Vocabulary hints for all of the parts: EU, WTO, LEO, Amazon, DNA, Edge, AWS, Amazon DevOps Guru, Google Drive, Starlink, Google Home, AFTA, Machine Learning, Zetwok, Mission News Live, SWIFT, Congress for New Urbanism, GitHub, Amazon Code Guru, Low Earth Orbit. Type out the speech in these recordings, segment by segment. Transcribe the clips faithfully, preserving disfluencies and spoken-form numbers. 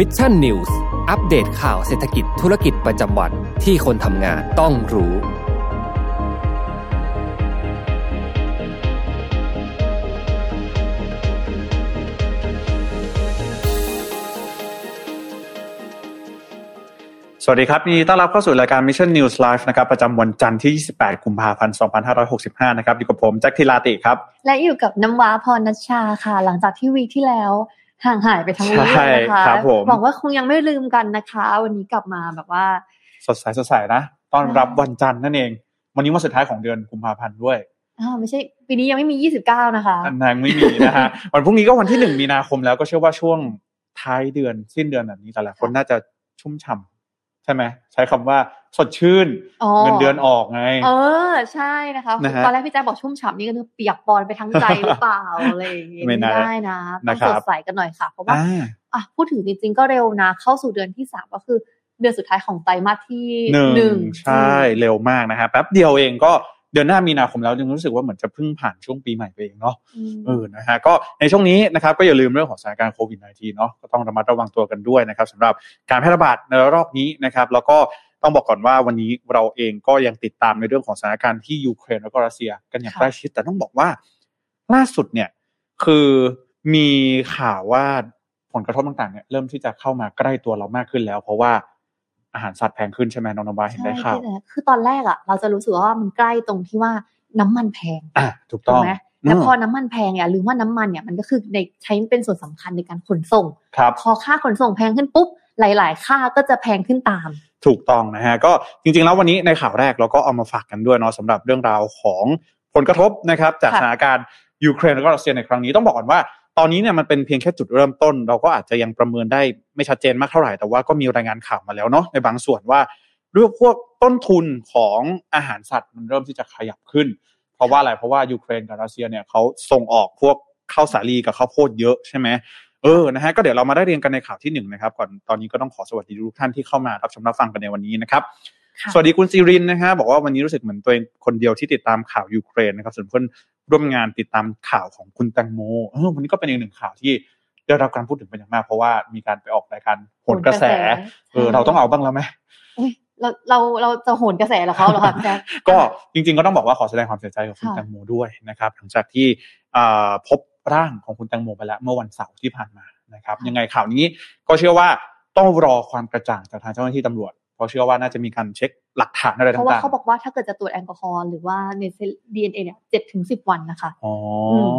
Mission News อัปเดตข่าวเศรษฐกิจธุรกิจประจำวันที่คนทำงานต้องรู้สวัสดีครับนี่ต้อนรับเข้าสู่รายการ Mission News Live นะครับประจำวันจันทร์ที่ยี่สิบแปดกุมภาพันธ์สองพันห้าร้อยหกสิบห้านะครับอยู่กับผมแจ็คธีราติครับและอยู่กับน้ำว้าพรณัชชาค่ะหลังจากที่วีคที่แล้วห่างหายไปทั้งวีคนะคะหวังว่าคงยังไม่ลืมกันนะคะวันนี้กลับมาแบบว่าสดใสสดใสนะต้อนรับวันจันทร์นั่นเองวันนี้วันสุดท้ายของเดือนกุมภาพันธ์ด้วยอ้าวไม่ใช่ปีนี้ยังไม่มียี่สิบเก้านะคะยังไม่มีนะฮะวันพรุ่งนี้ก็วันที่หนึ่งมีนาคมแล้วก็เชื่อว่าช่วงท้ายเดือนสิ้นเดือนแบบนี้หลายคนน่าจะชุ่มฉ่ำใช่ไหมใช้คำว่าสดชื่นเงินเดือนออกไงเออใช่นะคะตอนแรกพี่แจ๊คบอกชุ่มฉ่ำนี่ก็คือเปียกปอนไปทั้งใจหรือเปล่าอะไรอย่างเงี้ยไม่ได้นะต้องสดใสกันหน่อยค่ะเพราะว่าอ่ะพูดถึงจริงๆก็เร็วนะเข้าสู่เดือนที่สามก็คือเดือนสุดท้ายของไตรมาสที่หนึ่งใช่เร็วมากนะฮะแป๊บเดียวเองก็เดือนหน้ามีนาคมแล้วยังรู้สึกว่าเหมือนจะเพิ่งผ่านช่วงปีใหม่ไปเองเนาะเออนะฮะก็ในช่วงนี้นะครับก็อย่าลืมเรื่องของสถานการณ์โควิด สิบเก้า เนาะก็ต้องระมัดระวังตัวกันด้วยนะครับสำหรับการแพร่ระบาดในรอบนี้นะครับแล้วก็ต้องบอกก่อนว่าวันนี้เราเองก็ยังติดตามในเรื่องของสถานการณ์ที่ยูเครนแล้วก็รัสเซียกันอย่างใกล้ชิดแต่ต้องบอกว่าล่าสุดเนี่ยคือมีข่าวว่าผลกระทบต่างๆเนี่ยเริ่มที่จะเข้ามาใกล้ตัวเรามากขึ้นแล้วเพราะว่าอาหารสัตว์แพงขึ้นใช่ไหมน้องนวาเห็นได้ข่าวคือตอนแรกอ่ะเราจะรู้สึกว่ามันใกล้ตรงที่ว่าน้ำมันแพงอ่ะถูกต้องใช่ไหมแล้วพอน้ำมันแพงเนี่ยหรือว่าน้ำมันเนี่ยมันก็คือในใช้เป็นส่วนสำคัญในการขนส่งพอค่าขนส่งแพงขึ้นปุ๊บหลายๆค่าก็จะแพงขึ้นตามถูกต้องนะฮะก็จริงๆแล้ววันนี้ในข่าวแรกเราก็เอามาฝากกันด้วยเนาะสำหรับเรื่องราวของผลกระทบนะครับจากสถานการณ์ยูเครนแล้วก็รัสเซียในครั้งนี้ต้องบอกก่อนว่าตอนนี้เนี่ยมันเป็นเพียงแค่จุดเริ่มต้นเราก็อาจจะยังประเมินได้ไม่ชัดเจนมากเท่าไหร่แต่ว่าก็มีรายงานข่าวมาแล้วเนาะในบางส่วนว่าเรื่องพวกต้นทุนของอาหารสัตว์มันเริ่มที่จะขยับขึ้นเพราะว่าอะไรเพราะว่ายูเครนกับรัสเซียเนี่ยเขาส่งออกพวกข้าวสาลีกับข้าวโพดเยอะใช่ไหมเออนะฮะก็เดี๋ยวเรามาได้เรียนกันในข่าวที่หนึ่งนะครับก่อนตอนนี้ก็ต้องขอสวัสดีทุกท่านที่เข้ามารับชมรับฟังกันในวันนี้นะครับสวัสดีคุณซีรินนะฮะบอกว่าวันนี้รู้สึกเหมือนตัวเองคนเดียวที่ติดตามข่าวยูเครนนะครับส่วนเพื่อนร่วมงานติดตามข่าวของคุณแตงโมเออวันนี้ก็เป็นอีกหนึ่งข่าวที่ได้รับการพูดถึงเป็นอย่างมากเพราะว่ามีการไปออกรายการโหนกระแสเออเราต้องเอาบ้างแล้วไหมเราเราเราจะโหนกระแสแล้วเขาหรอครับก็จริงๆก็ต้องบอกว่าขอแสดงความเสียใจกับคุณแตงโมด้วยนะครับหลังจากที่พบร่างของคุณแตงโมไปแล้วเมื่อวันเสาร์ที่ผ่านมานะครับยังไงข่าวนี้ก็เชื่อว่าต้องรอความกระจ่างจากทางเจ้าหน้าที่ตำรวจเพราะเชื่อว่าน่าจะมีการเช็คหลักฐานอะไรต่างๆเพราะว่าเขาบอกว่าถ้าเกิดจะตรวจแอลกอฮอล์หรือว่าใน ดี เอ็น เอ เนี่ย เจ็ดถึงสิบวันนะคะอ๋อ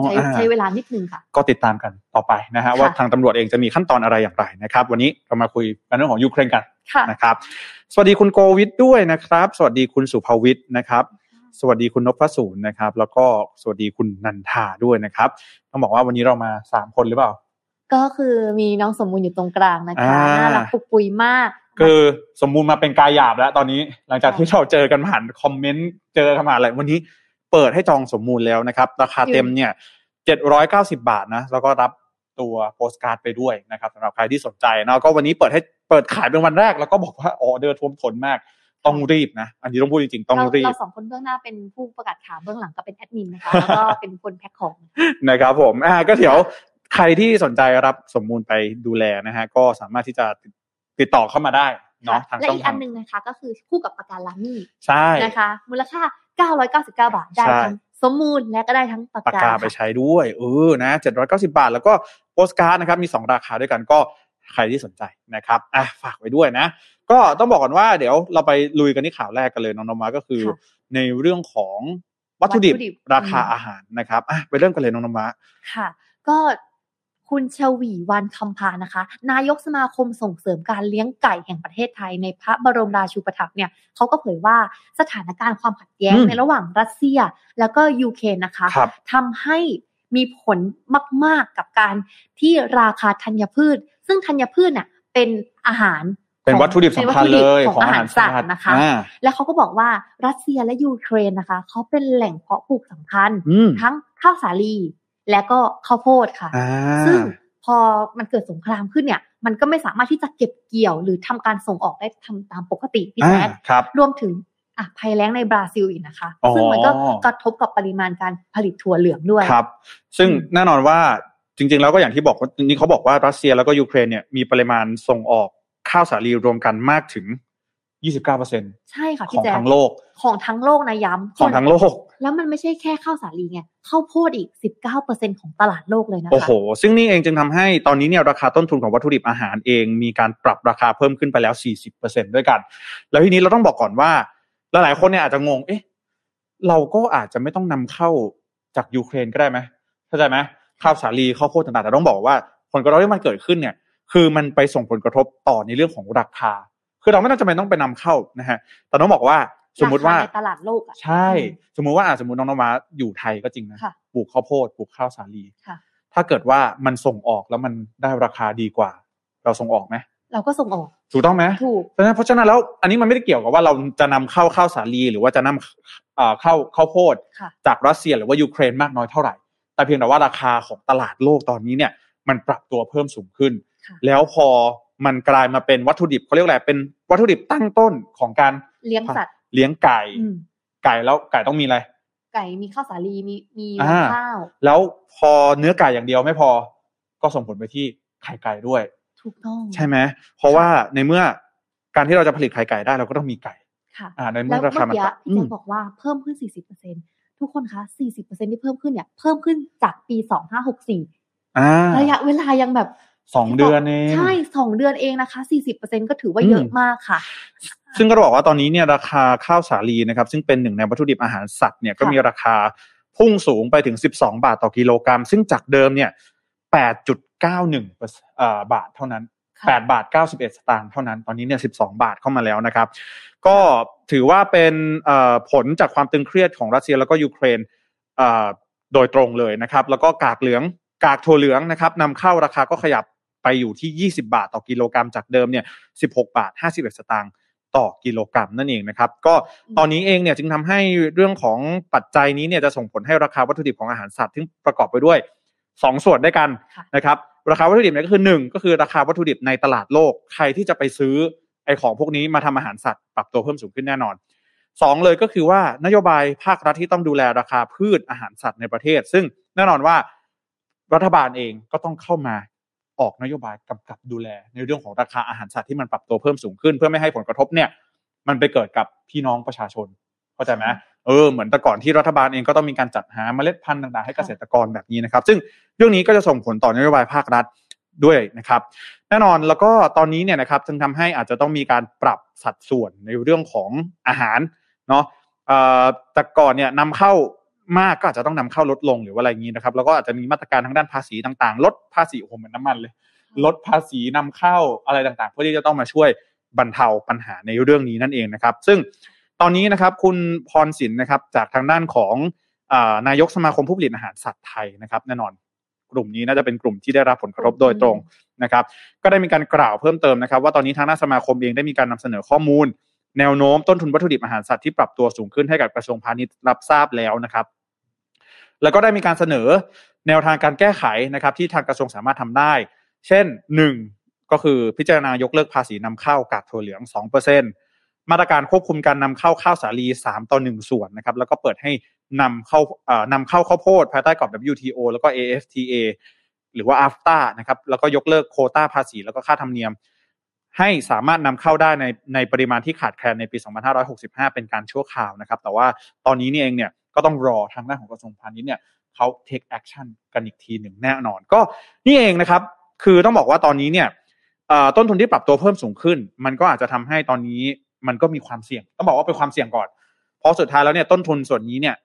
ใช้ใช้เวลานิดนึงค่ะก็ติดตามกันต่อไปนะฮะว่าทางตำรวจเองจะมีขั้นตอนอะไรอย่างไรนะครับวันนี้เรามาคุยกันเรื่องของยูเครนกันนะครับสวัสดีคุณโกวิทด้วยนะครับสวัสดีคุณสุภวิทนะครับสวัสดีคุณนพสูรนะครับแล้วก็สวัสดีคุณนันทาด้วยนะครับต้องบอกว่าวันนี้เรามาสามคนหรือเปล่าก็คือมีน้องสมบูรณ์อยู่ตรงกลางนะคะน่ารักปุกปุยมากคือสมบูรณ์มาเป็นกายหยาบแล้วตอนนี้หลังจากที่เราเจอกันผ่านคอมเมนต์เจอกันผ่านอะไรวันนี้เปิดให้จองสมบูรณ์แล้วนะครับราคาเต็มเนี่ยเจ็ดร้อยเก้าสิบบาทนะแล้วก็รับตัวโปสการ์ดไปด้วยนะครับสำหรับใครที่สนใจเนาะก็วันนี้เปิดให้เปิดขายเป็นวันแรกแล้วก็บอกว่าออเดอร์ท่วมท้นมากต้องรีบนะอันนี้ต้องพูดจริงๆต้องรีบเราสองคนเบื้องหน้าเป็นผู้ประกาศข่าวเบื้องหลังก็เป็นแอดมินนะคะแล้วก็เป็นคนแพ็คของนะครับผมอ่าก็เดี๋ยวใครที่สนใจรับสมบูรณ์ไปดูแลนะฮะก็สามารถที่จะติดต่อเข้ามาได้เนาะทางช่องทางและอีกอันนึงนะคะก็คือคู่กับปากกาลามี่ใช่นะคะมูลค่าเก้าร้อยเก้าสิบเก้าบาทได้ทั้งสมมูลและก็ได้ทั้งปากกาปากกาไปใช้ด้วยเออนะเจ็ดร้อยเก้าสิบบาทแล้วก็โปสการ์ดนะครับมีสองราคาด้วยกันก็ใครที่สนใจนะครับอ่ะฝากไว้ด้วยนะก็ต้องบอกก่อนว่าเดี๋ยวเราไปลุยกันที่ข่าวแรกกันเลยน้องนมาก็คือในเรื่องของวัตถุดิบราคาอาหารนะครับอ่ะไปเริ่มกันเลยน้องนมาค่ะก็คุณชวีวรรณคำพานะคะนายกสมาคมส่งเสริมการเลี้ยงไก่แห่งประเทศไทยในพระบรมราชูปถัมภ์เนี่ยเขาก็เผยว่าสถานการณ์ความขัดแย้งในระหว่างรัสเซียแล้วก็ยูเครนนะคะทำให้มีผลมากๆกับการที่ราคาธัญพืชซึ่งธัญพืชน่ะเป็นอาหารเป็นวัตถุดิบสำคัญเลยของอาหารสัตว์นะคะและเขาก็บอกว่ารัสเซียและยูเครนนะคะเขาเป็นแหล่งเพาะปลูกสำคัญทั้งข้าวสาลีและก็ข้าวโพดค่ะซึ่งพอมันเกิดสงครามขึ้นเนี่ยมันก็ไม่สามารถที่จะเก็บเกี่ยวหรือทำการส่งออกได้ทำตามปกติที่แท้รวมถึงอ่ะภัยแล้งในบราซิลอีกนะคะซึ่งมันก็กระทบกับปริมาณการผลิตถั่วเหลืองด้วยครับซึ่งแน่นอนว่า จริงๆแล้วก็อย่างที่บอกว่านี่เขาบอกว่ารัสเซียแล้วก็ยูเครนเนี่ยมีปริมาณส่งออกข้าวสาลีรวมกันมากถึง ยี่สิบเก้าเปอร์เซ็นต์ ใช่ค่ะพี่แจ๊คของทั้งโลกของทั้งโลกนะย้ำของทั้งโลกแล้วมันไม่ใช่แค่ข้าวสาลีไงข้าวโพดอีก สิบเก้าเปอร์เซ็นต์ ของตลาดโลกเลยนะคะโอ้โหซึ่งนี่เองจึงทำให้ตอนนี้เนี่ยราคาต้นทุนของวัตถุดิบอาหารเองมีการปรับราคาเพิ่มขึ้นไปแล้ว สี่สิบเปอร์เซ็นต์ ด้วยกันแล้วทีนี้เราต้องบอกก่อนว่าหลายๆคนเนี่ยอาจจะงงเอ๊ะเราก็อาจจะไม่ต้องนำเข้าจากยูเครนก็ได้ไหมเข้าใจไหมข้าวสาลีข้าวโพดต่างๆแต่ต้องบอกว่าผลกระทบที่มันเกิดขึ้นเนี่ยคือมันไปส่งผลกระทบต่อในเรื่องของราคาคือเราไม่ต้องจำเป็นต้องไปนำเข้านะฮะแต่ต้องบอกว่าสมมติว่าในตลาดโลกอ่ะใช่สมมติว่าสมมติน้องน้องมาอยู่ไทยก็จริงนะปลูกข้าวโพดปลูกข้าวสาลีถ้าเกิดว่ามันส่งออกแล้วมันได้ราคาดีกว่าเราส่งออกไหมเราก็ส่งออกถูกต้องไหมถูกเพราะฉะนั้นแล้วอันนี้มันไม่ได้เกี่ยวกับว่าเราจะนำเข้าข้าวสาลีหรือว่าจะนำเอ่อเข้าข้าวโพดจากรัสเซียหรือว่ายูเครนมากน้อยเท่าไหร่แต่เพียงแต่ว่าราคาของตลาดโลกตอนนี้เนี่ยมันปรับตัวเพิ่มสูงขึ้นแล้วพอมันกลายมาเป็นวัตถุดิบเขาเรียกอะไรเป็นวัตถุดิบตั้งต้นของการเลี้ยงสัตว์เลี้ยงไก่ไก่แล้วไก่ต้องมีอะไรไก่มีข้าวสาลีมีมีข้าวแล้วพอเนื้อไก่อย่างเดียวไม่พอก็ส่งผลไปที่ไข่ไก่ด้วยถูกต้องใช่ไหมเพราะว่าในเมื่อการที่เราจะผลิตไข่ไก่ได้เราก็ต้องมีไก่ค่ะในเมื่อราคามันพี่จะบอกว่าเพิ่มขึ้น สี่สิบเปอร์เซ็นต์ ทุกคนคะ สี่สิบเปอร์เซ็นต์ ที่เพิ่มขึ้นเนี่ยเพิ่มขึ้นจากปีสองพันห้าร้อยหกสิบสี่อ่าระยะเวลายังแบบสองเดือนเองใช่สองเดือนเองนะคะ สี่สิบเปอร์เซ็นต์ ก็ถือว่าเยอะมากค่ะซึ่งก็บอกว่าตอนนี้เนี่ยราคาข้าวสาลีนะครับซึ่งเป็นหนึ่งในวัตถุดิบอาหารสัตว์เนี่ยก็มีราคาพุ่งสูงไปถึงสิบสองบาทต่อกิโลกรัมซึ่งจากเดิมเนี่ย แปดจุดเก้าหนึ่ง เอ่อบาทเท่านั้นแปดบาทเก้าสิบเอ็ดสตางค์เท่านั้นตอนนี้เนี่ยสิบสองบาทเข้ามาแล้วนะครับก็ถือว่าเป็นเอ่อผลจากความตึงเครียดของรัสเซียแล้วก็ยูเครนเอ่อโดยตรงเลยนะครับแล้วก็กากเหลืองกากถั่วเหลืองนะครับนำเข้าราคาก็ขยับไปอยู่ที่ยี่สิบบาทต่อกิโลกรัมจากเดิมเนี่ยสิบหกบาทห้าสิบเอ็ดสตางค์ต่อกิโลกรัมนั่นเองนะครับก็ตอนนี้เองเนี่ยจึงทำให้เรื่องของปัจจัยนี้เนี่ยจะส่งผลให้ราคาวัตถุดิบของอาหารสัตว์ซึ่งประกอบไปด้วยสองส่วนด้วยกันนะครับราคาวัตถุดิบเนี่ยก็คือหนึ่งก็คือราคาวัตถุดิบในตลาดโลกใครที่จะไปซื้อไอ้ของพวกนี้มาทำอาหารสัตว์ปรับตัวเพิ่มสูงขึ้นแน่นอนสองเลยก็คือว่านโยบายภาครัฐที่ต้องดูแลราคาพืชอาหารสัตว์ในประเทศซึ่งแน่นอนว่ารัฐบาลเองก็ต้องเข้ามาออกนโยบายกำกับดูแลในเรื่องของราคาอาหารสัตว์ที่มันปรับตัวเพิ่มสูงขึ้นเพื่อไม่ให้ผลกระทบเนี่ยมันไปเกิดกับพี่น้องประชาชนเข้าใจไหมเออเหมือนแต่ก่อนที่รัฐบาลเองก็ต้องมีการจัดหาเมล็ดพันธุ์ต่างๆให้เกษตรกรแบบนี้นะครับซึ่งเรื่องนี้ก็จะส่งผลต่อนโยบายภาครัฐด้วยนะครับแน่นอนแล้วก็ตอนนี้เนี่ยนะครับจึงทำให้อาจจะต้องมีการปรับสัดส่วนในเรื่องของอาหารเนาะเอ่อแต่ก่อนเนี่ยนำเข้ามากก็อาจจะต้องนำเข้าลดลงหรือว่าอะไรอย่างนี้นะครับแล้วก็อาจจะมีมาตรการทางด้านภาษีต่างๆลดภาษีโอ้โหเหมือนน้ำมันเลยลดภาษีนำเข้าอะไรต่างๆเพื่อที่จะต้องมาช่วยบรรเทาปัญหาในเรื่องนี้นั่นเองนะครับซึ่งตอนนี้นะครับคุณพรศิลป์นะครับจากทางด้านของนายกสมาคมผู้ผลิตอาหารสัตว์ไทยนะครับแน่นอนกลุ่มนี้น่าจะเป็นกลุ่มที่ได้รับผลกระทบโดยตรงนะครับก็ได้มีการกล่าวเพิ่มเติมนะครับว่าตอนนี้ทางด้านสมาคมเองได้มีการนำเสนอข้อมูลแนวโน้มต้นทุนวัตถุดิบอาหารสัตว์ที่ปรับตัวสูงขึ้นให้กับกระทรวงพาณิชย์รับทราบแล้วนะครับแล้วก็ได้มีการเสนอแนวทางการแก้ไขนะครับที่ทางกระทรวงสามารถทำได้เช่นหนึ่งก็คือพิจารณายกเลิกภาษีนำเข้ากากถั่วเหลือง สองเปอร์เซ็นต์ มาตรการควบคุมการนำเข้าข้าวสาลีสามต่อหนึ่งส่วนนะครับแล้วก็เปิดให้นำเข้าเอ่อนำเข้าข้าวโพดภายใต้กรอบ ดับเบิลยู ที โอ แล้วก็ เอ เอฟ ที เอ หรือว่า AFTA นะครับแล้วก็ยกเลิกโควต้าภาษีแล้วก็ค่าธรรมเนียมให้สามารถนำเข้าได้ในในปริมาณที่ขาดแคลนในปีสองพันห้าร้อยหกสิบห้าเป็นการชั่วคราวนะครับแต่ว่าตอนนี้นี่เองเนี่ยก็ต้องรอทางด้านของกระทรวงพาณิชย์เนี่ยเขา take action กันอีกทีหนึ่งแน่นอนก็นี่เองนะครับคือต้องบอกว่าตอนนี้เนี่ยต้นทุนที่ปรับตัวเพิ่มสูงขึ้นมันก็อาจจะทำให้ตอนนี้มันก็มีความเสี่ยงต้องบอกว่าเป็นความเสี่ยงก่อนเพราะสุดท้ายแล้วเนี่ยต้นทุนส่วนนี้เนี่ย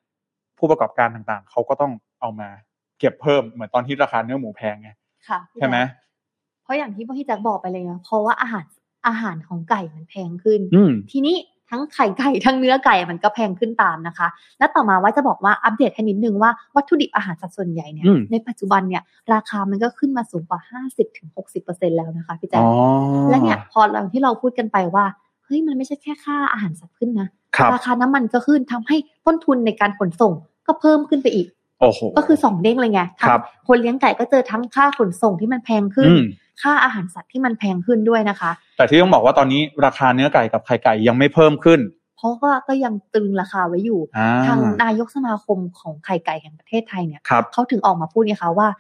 ผู้ประกอบการต่างๆเขาก็ต้องเอามาเก็บเพิ่มเหมือนตอนที่ราคาเนื้อหมูแพงไงใช่ไหมเพราะอย่างที่พี่แจ็คบอกไปเลยนะเพราะว่าอาหารอาหารของไก่มันแพงขึ้นทีนี้ทั้งไข่ไก่ทั้งเนื้อไก่มันก็แพงขึ้นตามนะคะและต่อมาว่าจะบอกว่าอัปเดตให้นิดนึงว่าวัตถุดิบอาหารสัดส่วนใหญ่เนี่ยในปัจจุบันเนี่ยราคามันก็ขึ้นมาสูงกว่า ห้าสิบถึงหกสิบเปอร์เซ็นต์ แล้วนะคะพี่แจ๊คและเนี่ยพอเราที่เราพูดกันไปว่าเฮ้ยมันไม่ใช่แค่ค่าอาหารสัตว์ขึ้นนะ ราคาน้ำมันก็ขึ้นทำให้ต้นทุนในการขนส่งก็เพิ่มขึ้นไปอีกก็คือสองเด้งเลยไงคนเลี้ยงไก่ก็เจอทั้งค่าขนส่งที่มันแพงขึ้นค่าอาหารสัตว์ที่มันแพงขึ้นด้วยนะคะแต่ที่ต้องบอกว่าตอนนี้ราคาเนื้อไก่กับไข่ไก่ยังไม่เพิ่มขึ้นเพราะว่าก็ยังตึงราคาไว้อยู่ทางนายกสมาคมของไข่ไก่แห่งประเทศไทยเนี่ยเขาถึงออกมาพูดนะคะว่า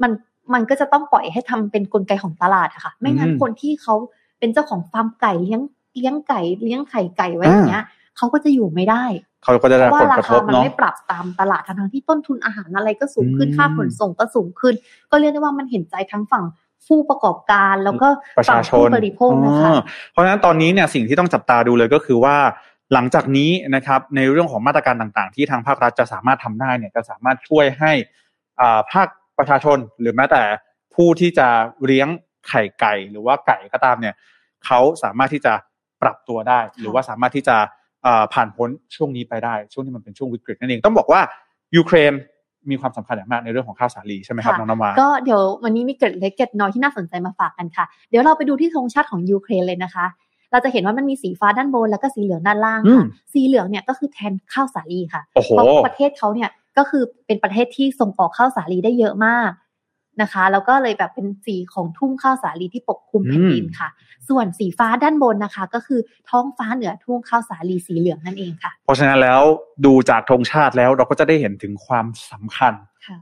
มันมันก็จะต้องปล่อยให้ทำเป็นกลไกของตลาดอะค่ะไม่งั้นคนที่เขาเป็นเจ้าของฟาร์มไก่เลี้ยงเลี้ยงไก่เลี้ยงไข่ไก่ไว้อย่างเงี้ยเขาก็จะอยู่ไม่ได้เขาก็จะได้ผลกระทบเนาะว่าราคามันไม่ปรับตามตลาดทั้งที่ต้นทุนอาหารอะไรก็สูงขึ้นค่าขนส่งก็สูงขึ้นก็เรียกได้ว่ามันเห็นใจทั้งฝั่งผู้ประกอบการแล้วก็ฝั่งผู้บริโภคนะคะเพราะฉะนั้นตอนนี้เนี่ยสิ่งที่ต้องจับตาดูเลยก็คือว่าหลังจากนี้นะครับในเรื่องของมาตรการต่างๆที่ทางภาครัฐจะสามารถทำได้เนี่ยจะสามารถช่วยให้อ่าภาคประชาชนหรือแม้แต่ผู้ที่จะเลี้ยงไข่ไก่หรือว่าไก่ก็ตามเนี่ยเขาสามารถที่จะปรับตัวได้หรือว่าสามารถที่จะผ่านพ้นช่วงนี้ไปได้ช่วงที่มันเป็นช่วงวิกฤตนั่นเองต้องบอกว่ายูเครนมีความสำคัญอย่างมากในเรื่องของข้าวสาลีใช่ไหมครับน้องน้ำวาก็เดี๋ยววันนี้มีเกร็ดเล็กเกร็ดน้อยที่น่าสนใจมาฝากกันค่ะเดี๋ยวเราไปดูที่ธงชาติของยูเครนเลยนะคะเราจะเห็นว่ามันมีสีฟ้าด้านบนแล้วก็สีเหลืองด้านล่างค่ะสีเหลืองเนี่ยก็คือแทนข้าวสาลีค่ะเพราะประเทศเขาเนี่ยก็คือเป็นประเทศที่ส่งออกข้าวสาลีได้เยอะมากนะคะแล้วก็เลยแบบเป็นสีของทุ่งข้าวสาลีที่ปกคลุมแผ่นดินค่ะส่วนสีฟ้าด้านบนนะคะก็คือท้องฟ้าเหนือทุ่งข้าวสาลีสีเหลืองนั่นเองค่ะเพราะฉะนั้นแล้วดูจากธงชาติแล้วเราก็จะได้เห็นถึงความสำคัญ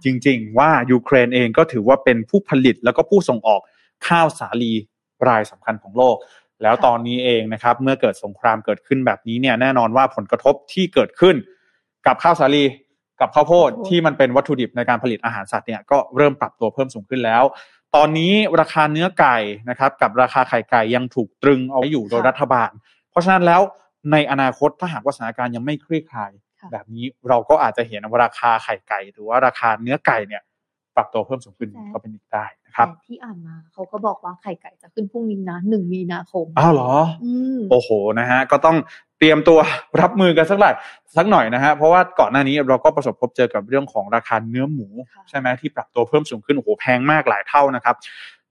จริงๆว่ายูเครนเองก็ถือว่าเป็นผู้ผลิตแล้วก็ผู้ส่งออกข้าวสาลีรายสำคัญของโลกแล้วตอนนี้เองนะครับเมื่อเกิดสงครามเกิดขึ้นแบบนี้เนี่ยแน่นอนว่าผลกระทบที่เกิดขึ้นกับข้าวสาลีกับข้าวโพดที่มันเป็นวัตถุดิบในการผลิตอาหารสัตว์เนี่ยก็เริ่มปรับตัวเพิ่มสูงขึ้นแล้วตอนนี้ราคาเนื้อไก่นะครับกับราคาไข่ไก่ยังถูกตรึงเอาไว้อยู่โดยรัฐบาลเพราะฉะนั้นแล้วในอนาคตถ้าหากว่าสถานการณ์ยังไม่คลี่คลายแบบนี้เราก็อาจจะเห็นว่าราคาไข่ไก่หรือว่าราคาเนื้อไก่เนี่ยปรับตัวเพิ่มสูงขึ้นก็เป็นอีกได้นะครับที่อ่านมาเขาก็บอกว่าไข่ไก่จะขึ้นพรุ่งนี้นะหนึ่งมีนาคมอ้าวเหรอโอ้โหนะฮะก็ต้องเตรียมตัวรับมือกันสักหน่อยสักหน่อยนะฮะเพราะว่าก่อนหน้านี้เราก็ประสบพบเจอกับเรื่องของราคาเนื้อหมูใช่ไหมที่ปรับตัวเพิ่มสูงขึ้นโอ้โหแพงมากหลายเท่านะครั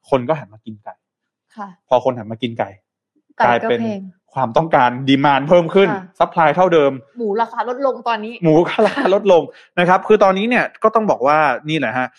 บคนก็หันมากินไก่พอคนหันมากินไก่กลายเป็นความต้องการดีมานด์เพิ่มขึ้นซัพพลายเท่าเดิมหมูราคาลดลงตอนนี้หมูราคาลดลงนะครับคือตอนนี้เนี่ยก็ต้องบอกว่านี่แหละฮะ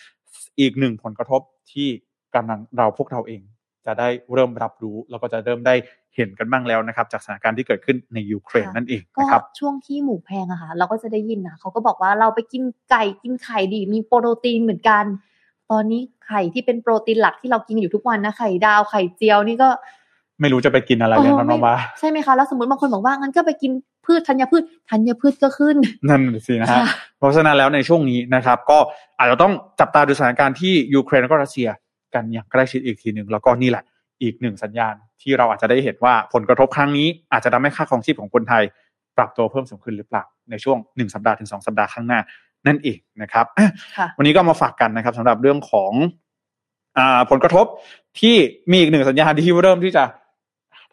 อีกหนึ่งผลกระทบที่กำลังเราพวกเราเองจะได้เริ่มรับรู้แล้วก็จะเริ่มได้เห็นกันบ้างแล้วนะครับจากสถานการณ์ที่เกิดขึ้นในยูเครนนั่นเองนะครับช่วงที่หมูแพงอะค่ะเราก็จะได้ยินนะเขาก็บอกว่าเราไปกินไก่กินไข่ดีมีโปรตีนเหมือนกันตอนนี้ไข่ที่เป็นโปรตีนหลักที่เรากินอยู่ทุกวันนะไข่ดาวไข่เจียวนี่ก็ไม่รู้จะไปกินอะไรกันบ้างวะใช่ไหมคะแล้วสมมติบางคนบอกว่างั้นก็ไปกินพืชธัญพืชธัญพืชก็ขึ้นนั่นสินะฮะเพราะฉะนั้นแล้วในช่วงนี้นะครับก็อาจจะต้องจับตาดูสถานการณ์ที่ยูเครนแล้วก็รัสเซียกันอย่างใกล้ชิดอีกทีนึงแล้วก็นี่แหละอีกหนึ่งสัญญาณที่เราอาจจะได้เห็นว่าผลกระทบครั้งนี้อาจจะทำให้ค่าครองชีพของคนไทยปรับตัวเพิ่มสูงขึ้นหรือเปล่าในช่วงหนึ่งสัปดาห์ถึงสองสัปดาห์ข้างหน้านั่นเองนะครับวันนี้ก็มาฝากกันนะครับสำหรับเรื่องของอ่าผลกระทบที่มีอีกหนึ่งสัญญาณที่เริ่มที่จะ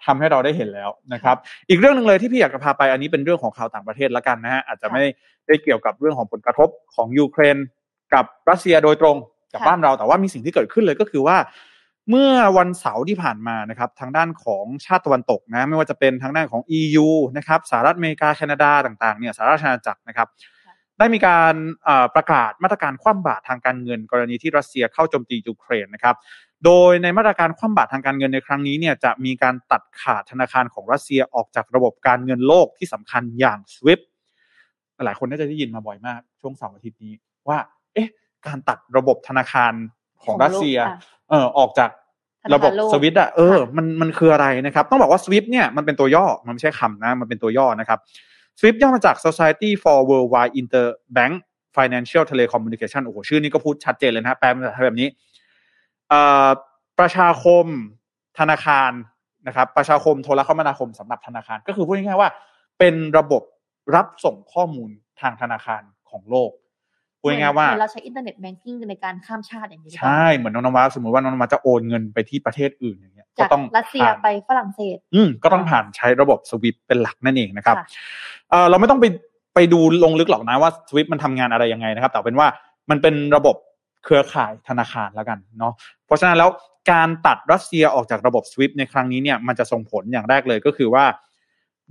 ทำให้เราได้เห็นแล้วนะครับอีกเรื่องนึงเลยที่พี่อยากจะพาไปอันนี้เป็นเรื่องของข่าวต่างประเทศละกันนะฮะอาจจะไม่ได้เกี่ยวกับเรื่องของผลกระทบของยูเครนกับรัสเซียโดยตรงกับบ้านเราแต่ว่ามีสิ่งที่เกิดขึ้นเลยก็คือว่าเมื่อวันเสาร์ที่ผ่านมานะครับทางด้านของชาติตะวันตกนะไม่ว่าจะเป็นทางด้านของ อี ยู นะครับสหรัฐอเมริกาแคนาดาต่างๆเนี่ยสหราชอาณาจักรนะครับได้มีการประกาศมาตรการคว่ำบาตรทางการเงินกรณีที่รัสเซียเข้าโจมตียูเครนนะครับโดยในมาตรการคว่ำบาตรทางการเงินในครั้งนี้เนี่ยจะมีการตัดขาดธนาคารของรัสเซียออกจากระบบการเงินโลกที่สำคัญอย่าง สวิฟต์ หลายคนน่าจะได้ยินมาบ่อยมากช่วงเสาร์อาทิตย์นี้ว่าเอ๊ะการตัดระบบธนาคารของรัสเซียเออออกจากระบบ สวิฟต์ อ่ะเออมันมันคืออะไรนะครับต้องบอกว่า สวิฟต์ เนี่ยมันเป็นตัวย่อมันไม่ใช่คำนะมันเป็นตัวย่อนะครับ สวิฟต์ ย่อมาจาก Society for Worldwide Interbank Financial Telecommunication โอ้โหชื่อนี้ก็พูดชัดเจนเลยนะแปลมาแบบนี้เอ่อประชาคมธนาคารนะครับประชาคมโทรคมนาคมสำหรับธนาคารก็คือพูดง่ายๆว่าเป็นระบบรับส่งข้อมูลทางธนาคารของโลกพูดง่ายๆว่าเราใช้อินเทอร์เน็ตแบงกิ้งในการข้ามชาติอย่างนี้ใช่เหมือนน้องน้ำว้าสมมติว่าน้องน้ำว้าจะโอนเงินไปที่ประเทศอื่นอย่างเงี้ยก็ต้องรัสเซียไปฝรั่งเศสอืมก็ต้องผ่านใช้ระบบ สวิฟต์ เป็นหลักนั่นเองนะครับเอ่อเราไม่ต้องไปไปดูลงลึกหรอกนะว่า สวิฟต์ มันทำงานอะไรยังไงนะครับแต่เป็นว่ามันเป็นระบบเครือข่ายธนาคารแล้วกันเนาะเพราะฉะนั้นแล้วการตัดรัสเซียออกจากระบบ สวิฟต์ ในครั้งนี้เนี่ยมันจะส่งผลอย่างแรกเลยก็คือว่า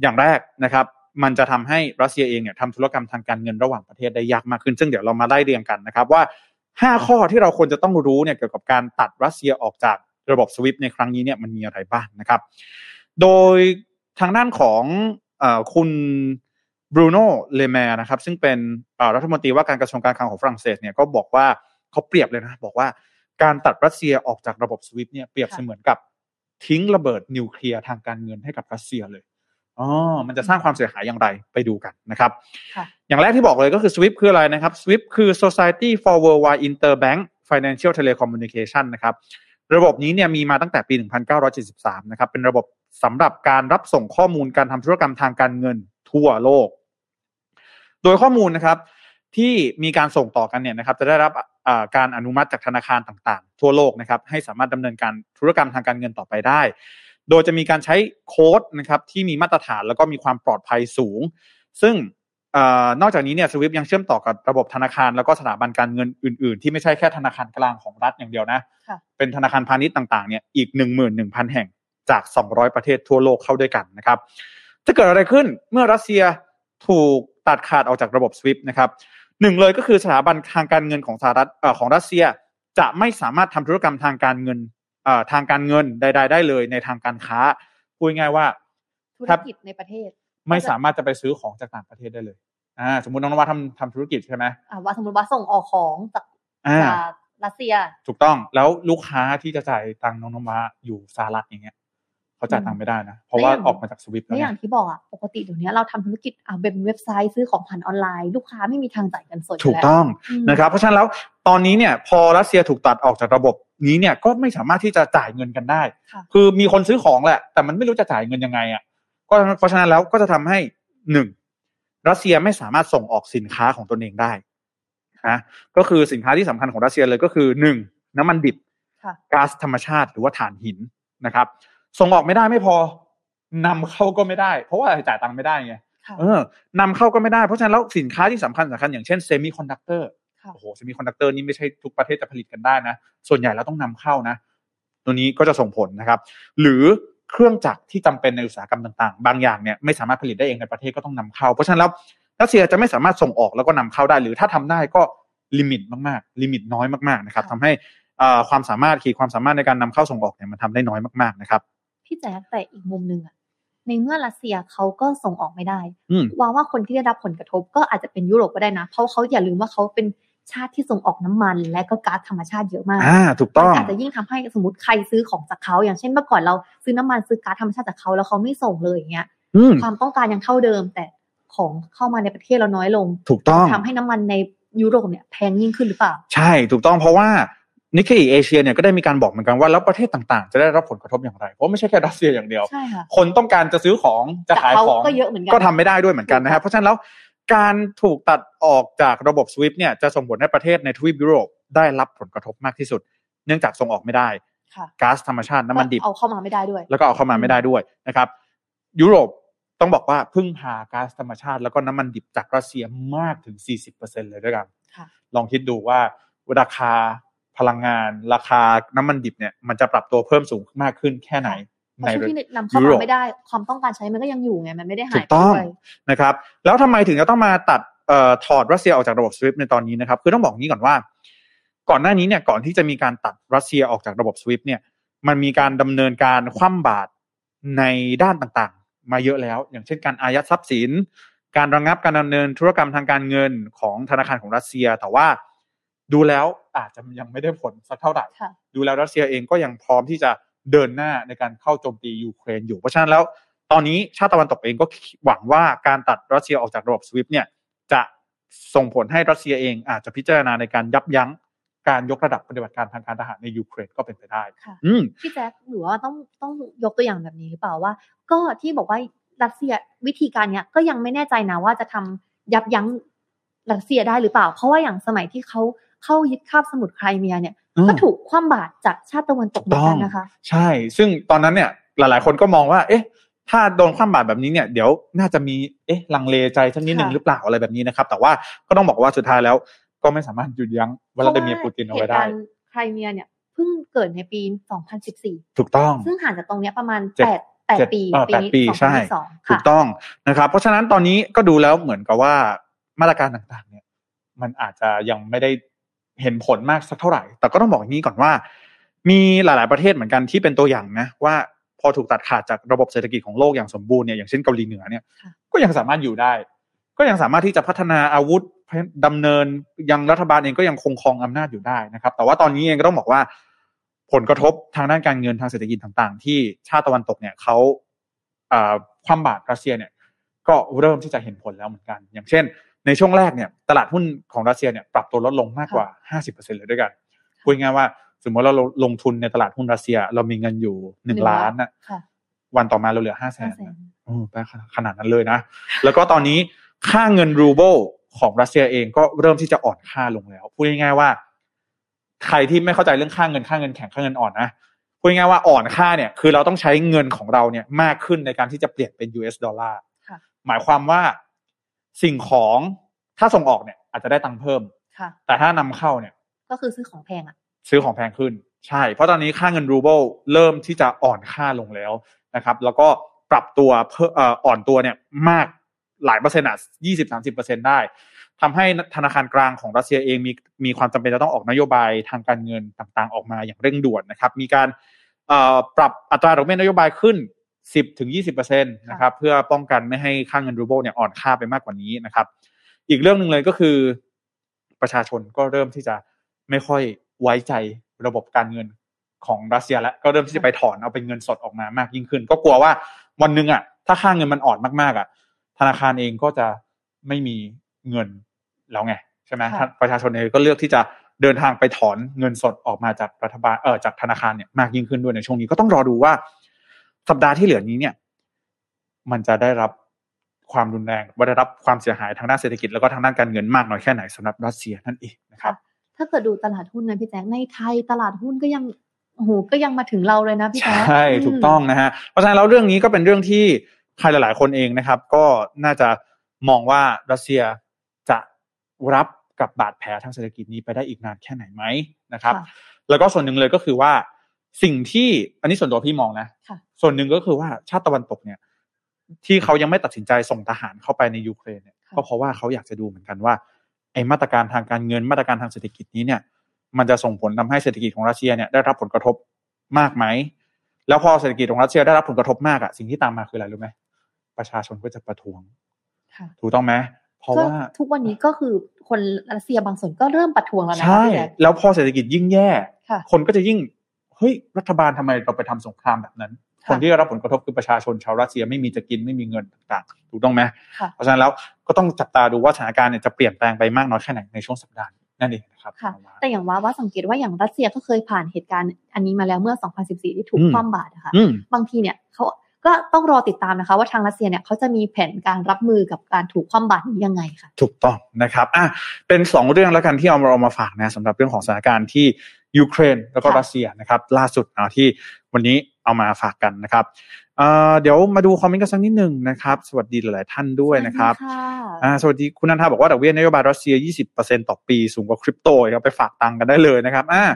อย่างแรกนะครับมันจะทำให้รัสเซียเองเนี่ยทำธุรกรรมทางการเงินระหว่างประเทศได้ยากมากขึ้นซึ่งเดี๋ยวเรามาไล่เรียงกันนะครับว่าห้าข้อที่เราควรจะต้องรู้เนี่ยเกี่ยวกับการตัดรัสเซียออกจากระบบ สวิฟต์ ในครั้งนี้เนี่ยมันมีอะไรบ้างนะครับโดยทางด้านของเอ่อคุณบรูโน่เลแมร์นะครับซึ่งเป็นเอ่อรัฐมนตรีว่าการกระทรวงการคลังของฝรั่งเศสเนี่ยก็บอกว่าเขาเปรียบเลยนะบอกว่า การตัดรัสเซียออกจากระบบ สวิฟต์ เนี่ยเปรียบเสมือนกับทิ้งระเบิดนิวเคลียร์ทางการเงินให้กับรัสเซียเลยอ๋อมันจะสร้างความเสียหายอย่างไรไปดูกันนะครับอย่างแรกที่บอกเลยก็คือ สวิฟต์ คืออะไรนะครับ สวิฟต์ คือ Society for Worldwide Interbank Financial Telecommunication นะครับระบบนี้เนี่ยมีมาตั้งแต่ปีหนึ่งพันเก้าร้อยเจ็ดสิบสามนะครับเป็นระบบสำหรับการรับส่งข้อมูลการทำธุรกรรมทางการเงินทั่วโลกโดยข้อมูลนะครับที่มีการส่งต่อกันเนี่ยนะครับจะได้รับการอนุมัติจากธนาคารต่างๆทั่วโลกนะครับให้สามารถดำเนินการธุรกรรมทางการเงินต่อไปได้โดยจะมีการใช้โค้ดนะครับที่มีมาตรฐานแล้วก็มีความปลอดภัยสูงซึ่งนอกจากนี้เนี่ย สวิฟต์ ยังเชื่อมต่อกับระบบธนาคารแล้วก็สถาบันการเงินอื่นๆที่ไม่ใช่แค่ธนาคารกลางของรัฐอย่างเดียวนะเป็นธนาคารพาณิชย์ต่างๆเนี่ยอีก หนึ่งหมื่นหนึ่งพัน แห่งจากสองร้อยประเทศทั่วโลกเข้าด้วยกันนะครับจะเกิดอะไรขึ้นเมื่อรัสเซียถูกตัดขาดออกจากระบบ สวิฟต์ นะครับหนึ่งเลยก็คือสถาบันทางการเงินของสหรัฐของรัสเซียจะไม่สามารถทำธุรกรรมทางการเงินทางการเงินใดๆได้เลยในทางการค้าพูดง่ายว่าธุรกิจในประเทศไม่สามารถจะไปซื้อของจากต่างประเทศได้เลยอ่าสมมุติน้องนวัดทำทำธุรกิจใช่ไหมอ่าว่าสมมุติว่าส่งออกของจากรัสเซียถูกต้องแล้วลูกค้าที่จะจ่ายตังน้องนวัดอยู่สหรัฐอย่างเงี้ยเขาจ่ายตังไม่ได้นะเพราะว่าออกมาจากสวิฟต์แล้วอย่างที่บอกอ่ะปกติเดี๋ยวนี้เราทำธุรกิจอ่าเป็นเว็บไซต์ซื้อของผ่านออนไลน์ลูกค้าไม่มีทางจ่ายเงินสดถูกต้องนะครับเพราะฉะนั้นแล้วตอนนี้เนี่ยพอรัสเซียถูกตัดออกจากระบบนี้เนี่ยก็ไม่สามารถที่จะจ่ายเงินกันได้คือมีคนซื้อของแหละแต่มันไม่รู้จะจ่ายเงินยังไงอ่ะก็เพราะฉะนั้นแล้วก็จะทำให้หนึ่งรัสเซียไม่สามารถส่งออกสินค้าของตนเองได้นะก็คือสินค้าที่สำคัญของรัสเซียเลยก็คือหนึ่งน้ำมันดิบก๊าซธรรมชาติหรือว่าถ่านหินนะครับส่งออกไม่ได้ไม่พอนำเข้าก็ไม่ได้เพราะว่าจ่ายตังค์ไม่ได้ไงเออนำเข้าก็ไม่ได้เพราะฉะนั้นแล้วสินค้าที่สำคัญสำคัญอย่างเช่นเซมิคอนดักเตอร์โอ้โหเซมิคอนดักเตอร์นี่ไม่ใช่ทุกประเทศจะผลิตกันได้นะส่วนใหญ่แล้วต้องนำเข้านะตัวนี้ก็จะส่งผลนะครับหรือเครื่องจักรที่จำเป็นในอุตสาหกรรมต่างๆบางอย่างเนี่ยไม่สามารถผลิตได้เองในประเทศก็ต้องนำเข้าเพราะฉะนั้นแล้วรัสเซียจะไม่สามารถส่งออกแล้วก็นำเข้าได้หรือถ้าทำได้ก็ลิมิตมากๆลิมิตน้อยมากๆนะครับทำให้ความสามารถขีดความสามารถในการนำเข้าส่งออกเนี่ยมันทำได้น้อยมากๆนะครับพี่แจ๊คแต่อีกมุมนึงอ่ะในเมื่อรัสเซียเขาก็ส่งออกไม่ได้ว่าว่าคนที่ได้รับผลกระทบก็อาจจะเป็นยุโรปก็ได้นะเพราะเขาอย่าลืมว่าเขาเป็นชาติที่ส่งออกน้ำมันและก็ก๊าซธรรมชาติเยอะมากอ่าถูกต้องอาจจะยิ่งทำให้สมมติใครซื้อของจากเขาอย่างเช่นเมื่อก่อนเราซื้อน้ำมันซื้อก๊าซธรรมชาติจากเขาแล้วเขาไม่ส่งเลยอย่างเงี้ยความต้องการยังเท่าเดิมแต่ของเข้ามาในประเทศเราน้อยลงถูกต้องทำให้น้ำมันในยุโรปเนี่ยแพงยิ่งขึ้นหรือเปล่าใช่ถูกต้องเพราะว่านิกเกอิเอเชียเนี่ยก็ได้มีการบอกเหมือนกันว่าแล้วประเทศต่างๆจะได้รับผลกระทบอย่างไรเพราะไม่ใช่แค่รัสเซียอย่างเดียวคนต้องการจะซื้อของจะขายของก็ทำไม่ได้ด้วยเหมือนกันนะครับเพราะฉะนั้นแล้วการถูกตัดออกจากระบบ สวิฟต์ เนี่ยจะส่งผลให้ประเทศในทวีปยุโรปได้รับผลกระทบมากที่สุดเนื่องจากส่งออกไม่ได้ก๊าซธรรมชาติน้ำมันดิบเอาเข้ามาไม่ได้ด้วยแล้วก็เอาเข้ามาไม่ได้ด้วยนะครับยุโรปต้องบอกว่าพึ่งพาก๊าซธรรมชาติแล้วก็น้ำมันดิบจากรัสเซียมากถึง สี่สิบเปอร์เซ็นต์ เลยด้วยกันลองคิดดูว่าราคาพลังงานราคาน้ำมันดิบเนี่ยมันจะปรับตัวเพิ่มสูงมากขึ้นแค่ไหนในยุโรปไม่ได้ความต้องการใช้มันก็ยังอยู่ไงมันไม่ได้หายไปถูกต้องนะครับแล้วทำไมถึงจะต้องมาตัดเอ่อถอดรัสเซียออกจากระบบ สวิฟต์ ในตอนนี้นะครับคือต้องบอกงี้ก่อนว่าก่อนหน้านี้เนี่ยก่อนที่จะมีการตัดรัสเซียออกจากระบบ สวิฟต์ เนี่ยมันมีการดำเนินการคว่ำบาตรในด้านต่างๆมาเยอะแล้วอย่างเช่นการอายัดทรัพย์สินการระงับการดำเนินธุรกรรมทางการเงินของธนาคารของรัสเซียแต่ว่าดูแล้วอาจจะยังไม่ได้ผลสักเท่าไหร่ดูแล้วรัสเซียเองก็ยังพร้อมที่จะเดินหน้าในการเข้าโจมตียูเครนอยู่เพราะฉะนั้นแล้วตอนนี้ชาติตะวันตกเองก็หวังว่าการตัดรัสเซียออกจากระบบ สวิฟต์ เนี่ยจะส่งผลให้รัสเซียเองอาจจะพิจารณาในการยับยั้งการยกระดับปฏิบัติการทางการทหารในยูเครนก็เป็นไปได้พี่แจ๊คหรือว่าต้องต้องยกตัวอย่างแบบนี้หรือเปล่าว่าก็ที่บอกว่ารัสเซียวิธีการเนี้ยก็ยังไม่แน่ใจนะว่าจะทำยับยั้งรัสเซียได้หรือเปล่าเพราะว่าอย่างสมัยที่เขาเข้ายึดคาบสมุทรไครเมียเนี่ยก็ถูกคว่ำบาตรจากชาติตะวันตกเหมือนกันนะคะใช่ซึ่งตอนนั้นเนี่ยหลายๆคนก็มองว่าเอ๊ะถ้าโดนคว่ำบาตรแบบนี้เนี่ยเดี๋ยวน่าจะมีเอ๊ะลังเลใจสักนิดนึงหรือเปล่าอะไรแบบนี้นะครับแต่ว่าก็ต้องบอกว่าสุดท้ายแล้วก็ไม่สามารถหยุดยั้งวลาดิเมียร์ปูตินเอาไว้ได้การไครเมียเนี่ยเพิ่งเกิดในปีสองพันสิบสี่ถูกต้องซึ่งห่างจากตรงนี้ประมาณแปด แปดปีปีใช่ถูกต้องนะครับเพราะฉะนั้นตอนนี้ก็ดูแล้วเหมือนกับว่ามาตรการต่างๆเนี่ยมันอาจจะยังไม่ได้เห็นผลมากสักเท่าไหร่แต่ก็ต้องบอกอย่างนี้ก่อนว่ามีหลายๆประเทศเหมือนกันที่เป็นตัวอย่างนะว่าพอถูกตัดขาดจากระบบเศรษฐกิจของโลกอย่างสมบูรณ์เนี่ยอย่างเช่นเกาหลีเหนือเนี่ยก็ยังสามารถอยู่ได้ก็ยังสามารถที่จะพัฒนาอาวุธ ดำเนินยังรัฐบาลเองก็ยังคงครองอำนาจอยู่ได้นะครับแต่ว่าตอนนี้เองก็ต้องบอกว่าผลกระทบทางด้านการเงินทางเศรษฐกิจต่างๆที่ชาติตะวันตกเนี่ยเขาความบาดรัสเซียเนี่ยก็เริ่มที่จะเห็นผลแล้วเหมือนกันอย่างเช่นในช่วงแรกเนี่ยตลาดหุ้นของรัสเซียเนี่ยปรับตัวลดลงมากกว่า ห้าสิบเปอร์เซ็นต์ เลยด้วยกันพูดง่ายว่าสมมติเราลงทุนในตลาดหุ้นรัสเซียเรามีเงินอยู่หนึ่งล้านน่ะวันต่อมาเราเหลือ ห้าแสน อือขนาดนั้นเลยนะแล้วก็ตอนนี้ค่าเงินรูเบิลของรัสเซียเองก็เริ่มที่จะอ่อนค่าลงแล้วพูดง่ายๆว่าใครที่ไม่เข้าใจเรื่องค่าเงินค่าเงินแข็งค่าเงินอ่อนนะพูดง่ายๆว่าอ่อนค่าเนี่ยคือเราต้องใช้เงินของเราเนี่ยมากขึ้นในการที่จะเปลี่ยนเป็น ยู เอส ดอลลาร์หมายความว่าสิ่งของถ้าส่งออกเนี่ยอาจจะได้ตังค์เพิ่มแต่ถ้านำเข้าเนี่ยก็คือซื้อของแพงอ่ะซื้อของแพงขึ้นใช่เพราะตอนนี้ค่าเงินรูเบิลเริ่มที่จะอ่อนค่าลงแล้วนะครับแล้วก็ปรับตัวเอ่ออ่อนตัวเนี่ยมากหลายเปอร์เซ็นต์อ่ะ ยี่สิบถึงสามสิบเปอร์เซ็นต์ ได้ทำให้ธนาคารกลางของรัสเซียเองมีมีความจำเป็นจะต้องออกนโยบายทางการเงินต่างๆออกมาอย่างเร่งด่วนนะครับมีการเอ่อปรับอัตราดอกเบี้ยนโยบายขึ้น สิบถึงยี่สิบเปอร์เซ็นต์ นะครับเพื่อป้องกันไม่ให้ค่าเงินรูเบิลเนี่ยอ่อนค่าไปมากกว่านี้นะครับอีกเรื่องนึงเลยก็คือประชาชนก็เริ่มที่จะไม่ค่อยไว้ใจระบบการเงินของรัสเซียแล้วก็เริ่มที่จะไปถอนเอาเป็นเงินสดออกมามากยิ่งขึ้นก็กลัวว่าวันนึงอ่ะถ้าค่าเงินมันอ่อนมากๆอ่ะธนาคารเองก็จะไม่มีเงินแล้วไงใช่ไหมประชาชนเองก็เลือกที่จะเดินทางไปถอนเงินสดออกมาจากรัฐบาลเอ่อจากธนาคารเนี่ยมากยิ่งขึ้นด้วยในช่วงนี้ก็ต้องรอดูว่าสัปดาห์ที่เหลือนี้เนี่ยมันจะได้รับความรุนแรงว่าได้รับความเสียหายทางด้านเศรษฐกิจแล้วก็ทางด้านการเงินมากน้อยแค่ไหนสำหรับรัสเซียนั่นเองนะครับถ้าเกิดดูตลาดหุ้นนะพี่แจ๊คในไทยตลาดหุ้นก็ยังโอ้โหก็ยังมาถึงเราเลยนะพี่แจ๊คใช่ถูกต้องนะฮะเพราะฉะนั้นแล้วเรื่องนี้ก็เป็นเรื่องที่ใครหลายๆคนเองนะครับก็น่าจะมองว่ารัสเซียจะรับกับบาดแผลทางเศรษฐกิจนี้ไปได้อีกนานแค่ไหนไหมนะครับแล้วก็ส่วนหนึ่งเลยก็คือว่าสิ่งที่อันนี้ส่วนตัวพี่มองนะส่วนหนึ่งก็คือว่าชาติตะวันตกเนี่ยที่เขายังไม่ตัดสินใจส่งทหารเข้าไปในยูเครนเนี่ยก็เพราะว่าเขาอยากจะดูเหมือนกันว่าไอ้มาตรการทางการเงินมาตรการทางเศรษฐกิจนี้เนี่ยมันจะส่งผลทำให้เศรษฐกิจของรัสเซียเนี่ยได้รับผลกระทบมากไหมแล้วพอเศรษฐกิจของรัสเซียได้รับผลกระทบมากอะสิ่งที่ตามมาคืออะไรรู้ไหมประชาชนก็จะประท้วงถูกต้องไหมเพราะว่าทุกวันนี้ก็คือคนรัสเซียบางส่วนก็เริ่มประท้วงแล้วนะใช่แล้วพอเศรษฐกิจยิ่งแย่คนก็จะยิ่งเฮ้ยรัฐบาลทำไมเราไปทำสงครามแบบนั้นคนที่ได้รับผลกระทบคือประชาชนชาวรัสเซียไม่มีจะกินไม่มีเงินต่างๆถูกต้องไหมเพราะฉะนั้นแล้วก็ต้องจับตาดูว่าสถานการณ์เนี่ยจะเปลี่ยนแปลงไปมากน้อยแค่ไหนในช่วงสัปดาห์นั่นเองนะครับแต่อย่างว่าว่าสังเกตว่าอย่างรัสเซียก็เคยผ่านเหตุการณ์อันนี้มาแล้วเมื่อสองพันสิบสี่ที่ถูกคว่ำบาตรนะคะบางทีเนี่ยเขาก็ต้องรอติดตามนะคะว่าทางรัสเซียเนี่ยเขาจะมีแผนการรับมือกับการถูกคว่ำบาตรยังไงค่ะถูกต้องนะครับอ่ะเป็นสองเรื่องแล้วกันที่เอามาเอามาฝากนะสำหรับเรื่องของสถานการณ์ที่ยูเครนแล้วก็รัสเซียนะครับล่าสุดนะที่วันนี้เอามาฝากกันนะครับเอ่อเดี๋ยวมาดูคอมเมนต์กันสักนิดนึงนะครับสวัสดีหลายๆท่านด้วยนะครับอ่าสวัสดีคุณนันทาบอกว่าดอกเบี้ยนโยบายรัสเซีย ยี่สิบเปอร์เซ็นต์ ต่อปีสูงกว่าคริปโตครับไปฝากตังค์กันได้เลยนะครับอ่า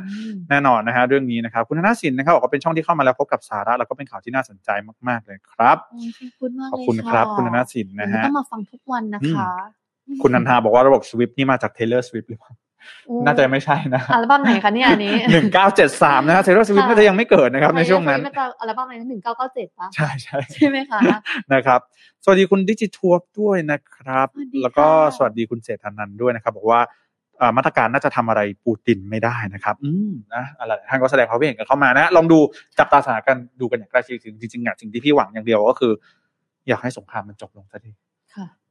แน่นอนนะฮะเรื่องนี้นะครับคุณธนสินนะครับบอกว่าเป็นช่องที่เข้ามาแล้วพบกับสาระแล้วก็เป็นข่าวที่น่าสนใจมากๆเลยครับขอบคุณครับคุณธนสินนะฮะก็มาฟังทุกวันนะคะคุณนันทาบอกว่าระบบ สวิฟต์ นี่มาจาก Taylor Swift หรือเปล่าน่าจะไม่ใช่นะอัลบั้มไหนคะเนี่ยอันนี้หนึ่งเก้าเจ็ดสามนะครับ Taylor Swift น่าจะยังไม่เกิดนะครับในช่วงนั้นน่าจะอัลบั้มไหนหนึ่งเก้าเก้าเจ็ดป่ะใช่ๆใช่มั้ยคะนะครับสวัสดีคุณดิจิทัลด้วยนะครับแล้วก็สวัสดีคุณเศรษฐานันท์ด้วยนะครับบอกว่าเอ่อมาตรการน่าจะทำอะไรปูตินไม่ได้นะครับอืมนะอะไรท่านก็แสดงความเห็นกันเข้ามานะลองดูจับตาสถานการณ์ดูกันอย่างใกล้ชิดจริงๆอ่ะสิ่งที่พี่หวังอย่างเดียวก็คืออยากให้สงครามมันจบลงซะทีไ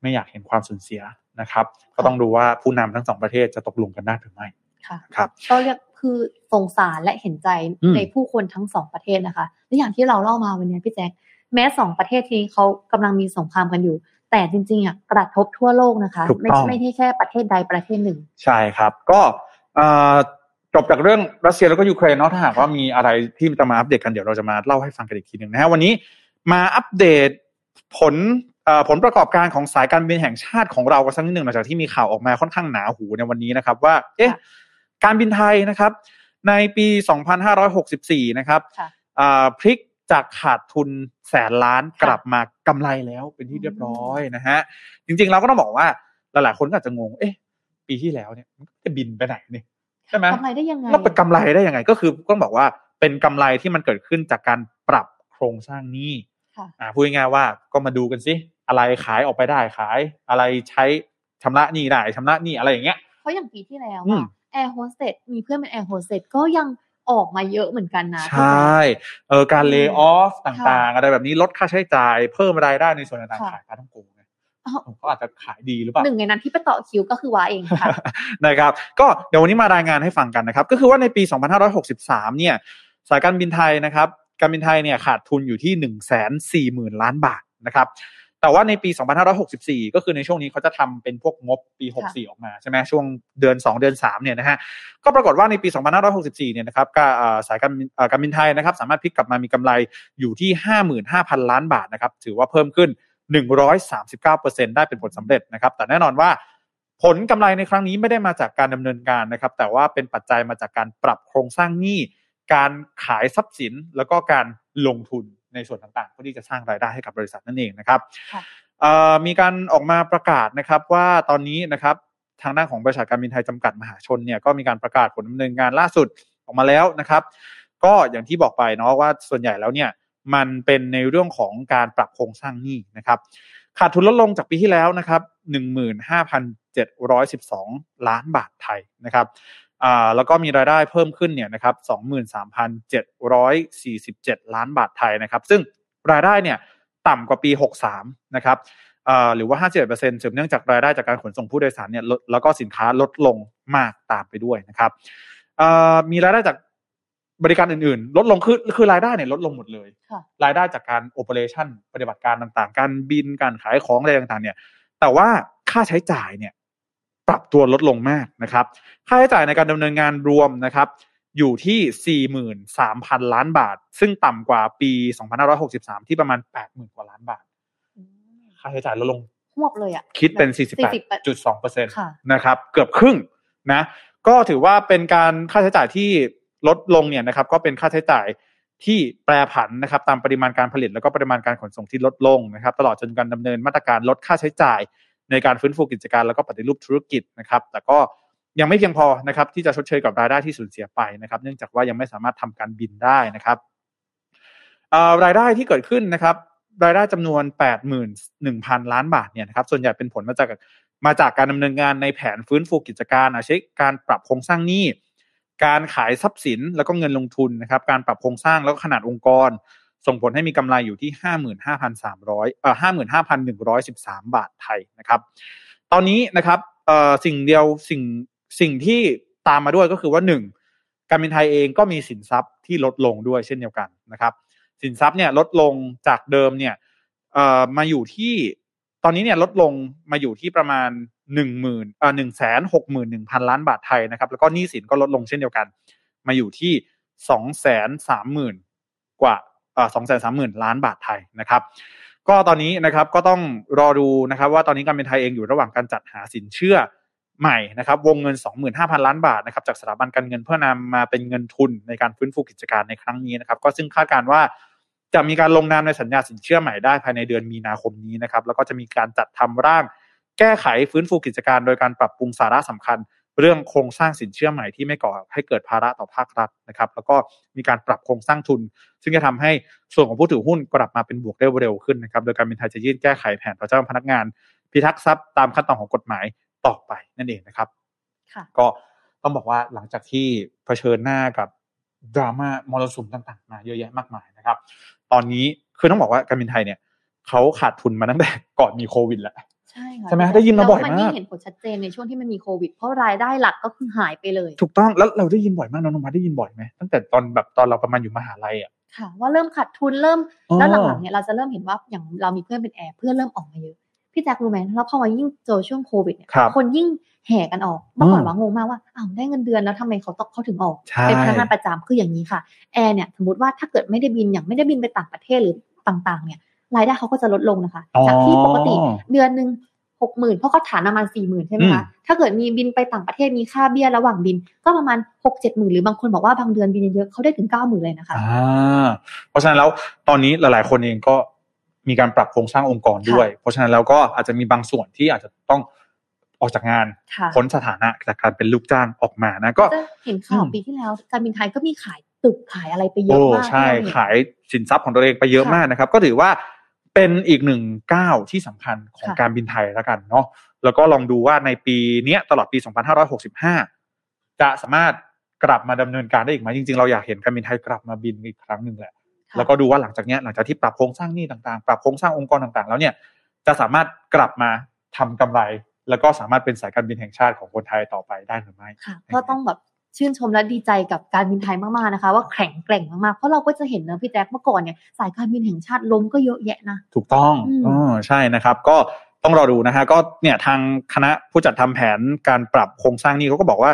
ม่อยากเห็นความสูญเสียนะครับก็ต้องดูว่าผู้นำทั้งสองประเทศจะตกลงกันได้หรือไม่ครับก็เรียกคือสงสารและเห็นใจในผู้คนทั้งสองประเทศนะคะและอย่างที่เราเล่ามาวันนี้พี่แจ็คแม้สองประเทศที่เขากำลังมีสงครามกันอยู่แต่จริงๆอ่ะกระทบทั่วโลกนะคะไม่ไม่ใช่แค่ประเทศใดประเทศหนึ่งใช่ครับก็จบจากเรื่องรัสเซียแล้วก็ยูเครนเนาะถ้าหากว่ามีอะไรที่จะมาอัปเดตกันเดี๋ยวเราจะมาเล่าให้ฟังกันอีกทีนึงนะฮะวันนี้มาอัปเดตผลผลประกอบการของสายการบินแห่งชาติของเรากันสักนิดหนึ่งหลังจากที่มีข่าวออกมาค่อนข้างหนาหูในวันนี้นะครับว่าเอ๊ะการบินไทยนะครับในปีสองพันห้าร้อยหกสิบสี่นะครับพลิกจากขาดทุนแสนล้านกลับมากำไรแล้วเป็นที่เรียบร้อยนะฮะจริงๆเราก็ต้องบอกว่าหลายๆคนก็อาจจะงงเอ๊ะปีที่แล้วเนี่ยจะบินไปไหนนี่ใช่ไหมกำไรได้ยังไงแล้วเป็นกำไรได้ยังไงก็คือต้องบอกว่าเป็นกำไรที่มันเกิดขึ้นจากการปรับโครงสร้างหนี้อ่าพูดง่ายๆว่าก็มาดูกันสิอะไรขายออกไปได้ขายอะไรใช้ ชำระหนี้ได้ชำระหนี้อะไรอย่างเงี้ยเพราะอย่างปีที่แล้วอ่ะแอร์โฮสเตสมีเพื่อนเป็นแอร์โฮสเตสก็ยังออกมาเยอะเหมือนกันนะใช่เออการเลย์ออฟต่างๆอะไรแบบนี้ลดค่าใช้จ่ายเพิ่มรายได้ในส่วนต่างๆขายการท่องโกงเขาอาจจะขายดีหรือเปล่าหนึ่งในนั้นที่ไปต่อคิวก็คือว้าเองค่ะ นะครับก็เดี๋ยววันนี้มารายงานให้ฟังกันนะครับก็คือว่าในปีสองพันห้าร้อยหกสิบสามเนี่ยสายการบินไทยนะครับการบินไทยเนี่ยขาดทุนอยู่ที่ หนึ่งแสนสี่หมื่นล้านบาทนะครับแต่ว่าในปีสองพันห้าร้อยหกสิบสี่ก็คือในช่วงนี้เขาจะทำเป็นพวกงบปีหกสิบสี่ออกมาใช่ไหมช่วงเดือนสองเดือนสามเนี่ยนะฮะก็ปรากฏว่าในปีสองพันห้าร้อยหกสิบสี่เนี่ยนะครับก็สายการบินการบินไทยนะครับสามารถพลิกกลับมามีกำไรอยู่ที่ ห้าหมื่นห้าพันล้านบาทนะครับถือว่าเพิ่มขึ้นหนึ่งร้อยสามสิบเก้าเปอร์เซ็นต์ ได้เป็นผลสำเร็จนะครับแต่แน่นอนว่าผลกำไรในครั้งนี้ไม่ได้มาจากการดำเนินการนะครับแต่ว่าเป็นปัจจัยมาจากการปรับโครงสร้างหนี้การขายทรัพย์สินแล้วก็การลงทุนในส่วนต่างๆเพื่อที่จะสร้างรายได้ให้กับบริษัทนั่นเองนะครับมีการออกมาประกาศนะครับว่าตอนนี้นะครับทางด้านของบริษัทการบินไทยจำกัดมหาชนเนี่ยก็มีการประกาศผลดำเนินงานล่าสุดออกมาแล้วนะครับก็อย่างที่บอกไปเนาะว่าส่วนใหญ่แล้วเนี่ยมันเป็นในเรื่องของการปรับโครงสร้างหนี้นะครับขาดทุนลดลงจากปีที่แล้วนะครับ หนึ่งหมื่นห้าพันเจ็ดร้อยสิบสองล้านบาทไทยนะครับอ่าแล้วก็มีรายได้เพิ่มขึ้นเนี่ยนะครับ สองหมื่นสามพันเจ็ดร้อยสี่สิบเจ็ดล้านบาทไทยนะครับซึ่งรายได้เนี่ยต่ำกว่าปีหกสิบสามนะครับอ่าหรือว่า ห้าสิบเอ็ดเปอร์เซ็นต์ สืบเนื่องจากรายได้จากการขนส่งผู้โดยสารเนี่ยแล้วก็สินค้าลดลงมากตามไปด้วยนะครับอ่ามีรายได้จากบริการอื่นๆลดลงคือคือรายได้เนี่ยลดลงหมดเลยรายได้จากการโอเปอเรชั่นปฏิบัติการต่างๆการบินการขายของอะไรต่างๆเนี่ยแต่ว่าค่าใช้จ่ายเนี่ยปรับตัวลดลงมากนะครับค่าใช้จ่ายในการดำเนินงานรวมนะครับอยู่ที่ สี่หมื่นสามพันล้านบาทซึ่งต่ำกว่าปีสองพันห้าร้อยหกสิบสามที่ประมาณ แปดหมื่นกว่าล้านบาทค่าใช้จ่ายลดลงฮวบเลยอ่ะคิดเป็น สี่สิบแปดจุดสองเปอร์เซ็นต์ นะครับเกือบครึ่งนะก็ถือว่าเป็นการค่าใช้จ่ายที่ลดลงเนี่ยนะครับก็เป็นค่าใช้จ่ายที่แปรผันนะครับตามปริมาณการผลิตแล้วก็ปริมาณการขนส่งที่ลดลงนะครับตลอดจนการดำเนินมาตรการลดค่าใช้จ่ายในการฟื้นฟูกิจการแล้วก็ปฏิรูปธุรกิจนะครับแต่ก็ยังไม่เพียงพอนะครับที่จะชดเชยกับรายได้ที่สูญเสียไปนะครับเนื่องจากว่ายังไม่สามารถทำการบินได้นะครับรายได้ที่เกิดขึ้นนะครับรายได้จำนวน แปดหมื่นหนึ่งพันล้านบาทเนี่ยนะครับส่วนใหญ่เป็นผลมาจากมาจากการดำเนินงานในแผนฟื้นฟูกิจการเช่นการปรับโครงสร้างหนี้การขายทรัพย์สินแล้วก็เงินลงทุนนะครับการปรับโครงสร้างแล้วก็ขนาดองค์กรส่งผลให้มีกำไรอยู่ที่ ห้าหมื่นห้าพันสามร้อย เอ่อ ห้าหมื่นห้าพันหนึ่งร้อยสิบสามบาทไทยนะครับตอนนี้นะครับเอ่อสิ่งเดียวสิ่งสิ่งที่ตามมาด้วยก็คือว่าหนึ่งการบินไทยเองก็มีสินทรัพย์ที่ลดลงด้วยเช่นเดียวกันนะครับสินทรัพย์เนี่ยลดลงจากเดิมเนี่ยเอ่อมาอยู่ที่ตอนนี้เนี่ยลดลงมาอยู่ที่ประมาณหนึ่งหมื่น เอ่อ หนึ่งแสนหกหมื่นหนึ่งพันล้านบาทไทยนะครับแล้วก็หนี้สินก็ลดลงเช่นเดียวกันมาอยู่ที่ สองแสนสามหมื่น กว่าเอ่อ สองแสนสามหมื่นล้านบาทไทยนะครับก็ตอนนี้นะครับก็ต้องรอดูนะครับว่าตอนนี้การบินไทยเองอยู่ระหว่างการจัดหาสินเชื่อใหม่นะครับวงเงิน สองหมื่นห้าพันล้านบาทนะครับจากสถาบันการเงินเพื่อนำมาเป็นเงินทุนในการฟื้นฟูกิจการในครั้งนี้นะครับก็ซึ่งคาดการณ์ว่าจะมีการลงนามในสัญญาสินเชื่อใหม่ได้ภายในเดือนมีนาคมนี้นะครับแล้วก็จะมีการจัดทำร่างแก้ไขฟื้นฟูกิจการโดยการปรับปรุงสาระสำคัญเรื่องโครงสร้างสินเชื่อใหม่ที่ไม่ก่อให้เกิดภาระต่อภาครัฐนะครับแล้วก็มีการปรับโครงสร้างทุนซึ่งจะทำให้ส่วนของผู้ถือหุ้นกลับมาเป็นบวกได้เร็วขึ้นนะครับโดยการบินไทยจะยื่นแก้ไขแผนต่อเจ้าพนักงานพิทักษ์ทรัพย์ตามขั้นตอนของกฎหมายต่อไปนั่นเองนะครับก็ต้องบอกว่าหลังจากที่เผชิญหน้ากับดราม่ามรสุมต่างๆมาเยอะแยะมากมายนะครับตอนนี้คือต้องบอกว่าการบินไทยเนี่ยเขาขาดทุนมาตั้งแต่ก่อนมีโควิดแล้วใช่ค่ะใช่ไหมได้ยินมาบ่อยมากมันนี่เห็นผลชัดเจนในช่วงที่มันมีโควิดเพราะรายได้หลักก็คือหายไปเลยถูกต้องแล้วเราได้ยินบ่อยมากน้องนมาได้ยินบ่อยไหมตั้งแต่ตอนแบบตอนเราประมาณอยู่มหาลัยอ่ะค่ะว่าเริ่มขาดทุนเริ่มแล้วหลังๆเนี่ยเราจะเริ่มเห็นว่าอย่างเรามีเพื่อนเป็นแอร์เพื่อนเริ่มออกมาเยอะพี่แจ็ครู้ไหมแล้วพอมายิ่งเจอช่วงโควิดเนี่ยคนยิ่งแห่กันออกเมื่อก่อนว่างงมากว่าอ้าวได้เงินเดือนแล้วทำไมเขาต้องเขาถึงออกเป็นพนักงานประจำคืออย่างนี้ค่ะแอร์เนี่ยสมมติว่าถ้าเกิดไม่ได้บินอย่างไม่ได้บินไปต่างประเทศหรือต่างๆเนี่ยรายได้เขาก็จะลดลงนะคะจากที่ปกติเดือนนึง หกหมื่น เพราะเขาฐานประมาณ สี่หมื่น ใช่ไหมคะถ้าเกิดมีบินไปต่างประเทศมีค่าเบี้ยระหว่างบินก็ประมาณ หกถึงเจ็ดหมื่น หรือบางคนบอกว่าบางเดือนบินเยอะเขาได้ถึง เก้าหมื่น เลยนะคะอ่าเพราะฉะนั้นแล้วตอนนี้หลายๆคนเองก็มีการปรับโครงสร้างองค์กรด้วยเพราะฉะนั้นแล้วก็อาจจะมีบางส่วนที่อาจจะต้องออกจากงานพ้นสถานะจากการเป็นลูกจ้างออกมานะก็เห็นข่าวปีที่แล้วการบินไทยก็มีขายตึกขายอะไรไปเยอะมากใช่ขายสินทรัพย์ของตัวเองไปเยอะมากนะครับก็ถือว่าเป็นอีกหนึ่งก้าวที่สำคัญของการบินไทยแล้วกันเนาะ แล้วก็ลองดูว่าในปีนี้ตลอดปีสองพันห้าร้อยหกสิบห้าจะสามารถกลับมาดำเนินการได้อีกไหมจริงๆเราอยากเห็นการบินไทยกลับมาบินอีกครั้งนึงแหละแล้วก็ดูว่าหลังจากนี้หลังจากที่ปรับโครงสร้างหนี้ต่างๆปรับโครงสร้างองค์กรต่างๆแล้วเนี่ยจะสามารถกลับมาทำกำไรแล้วก็สามารถเป็นสายการบินแห่งชาติของคนไทยต่อไปได้หรือไม่ค่ะก็ต้องแบบชื่นชมและดีใจกับการบินไทยมากๆนะคะว่าแข็งแกร่งมากๆเพราะเราก็จะเห็นนะพี่แจ็คเมื่อก่อนเนี่ยสายการบินแห่งชาติล้มก็เยอะแยะนะถูกต้องอ๋อใช่นะครับก็ต้องรอดูนะฮะก็เนี่ยทางคณะผู้จัดทำแผนการปรับโครงสร้างนี้เขาก็บอกว่า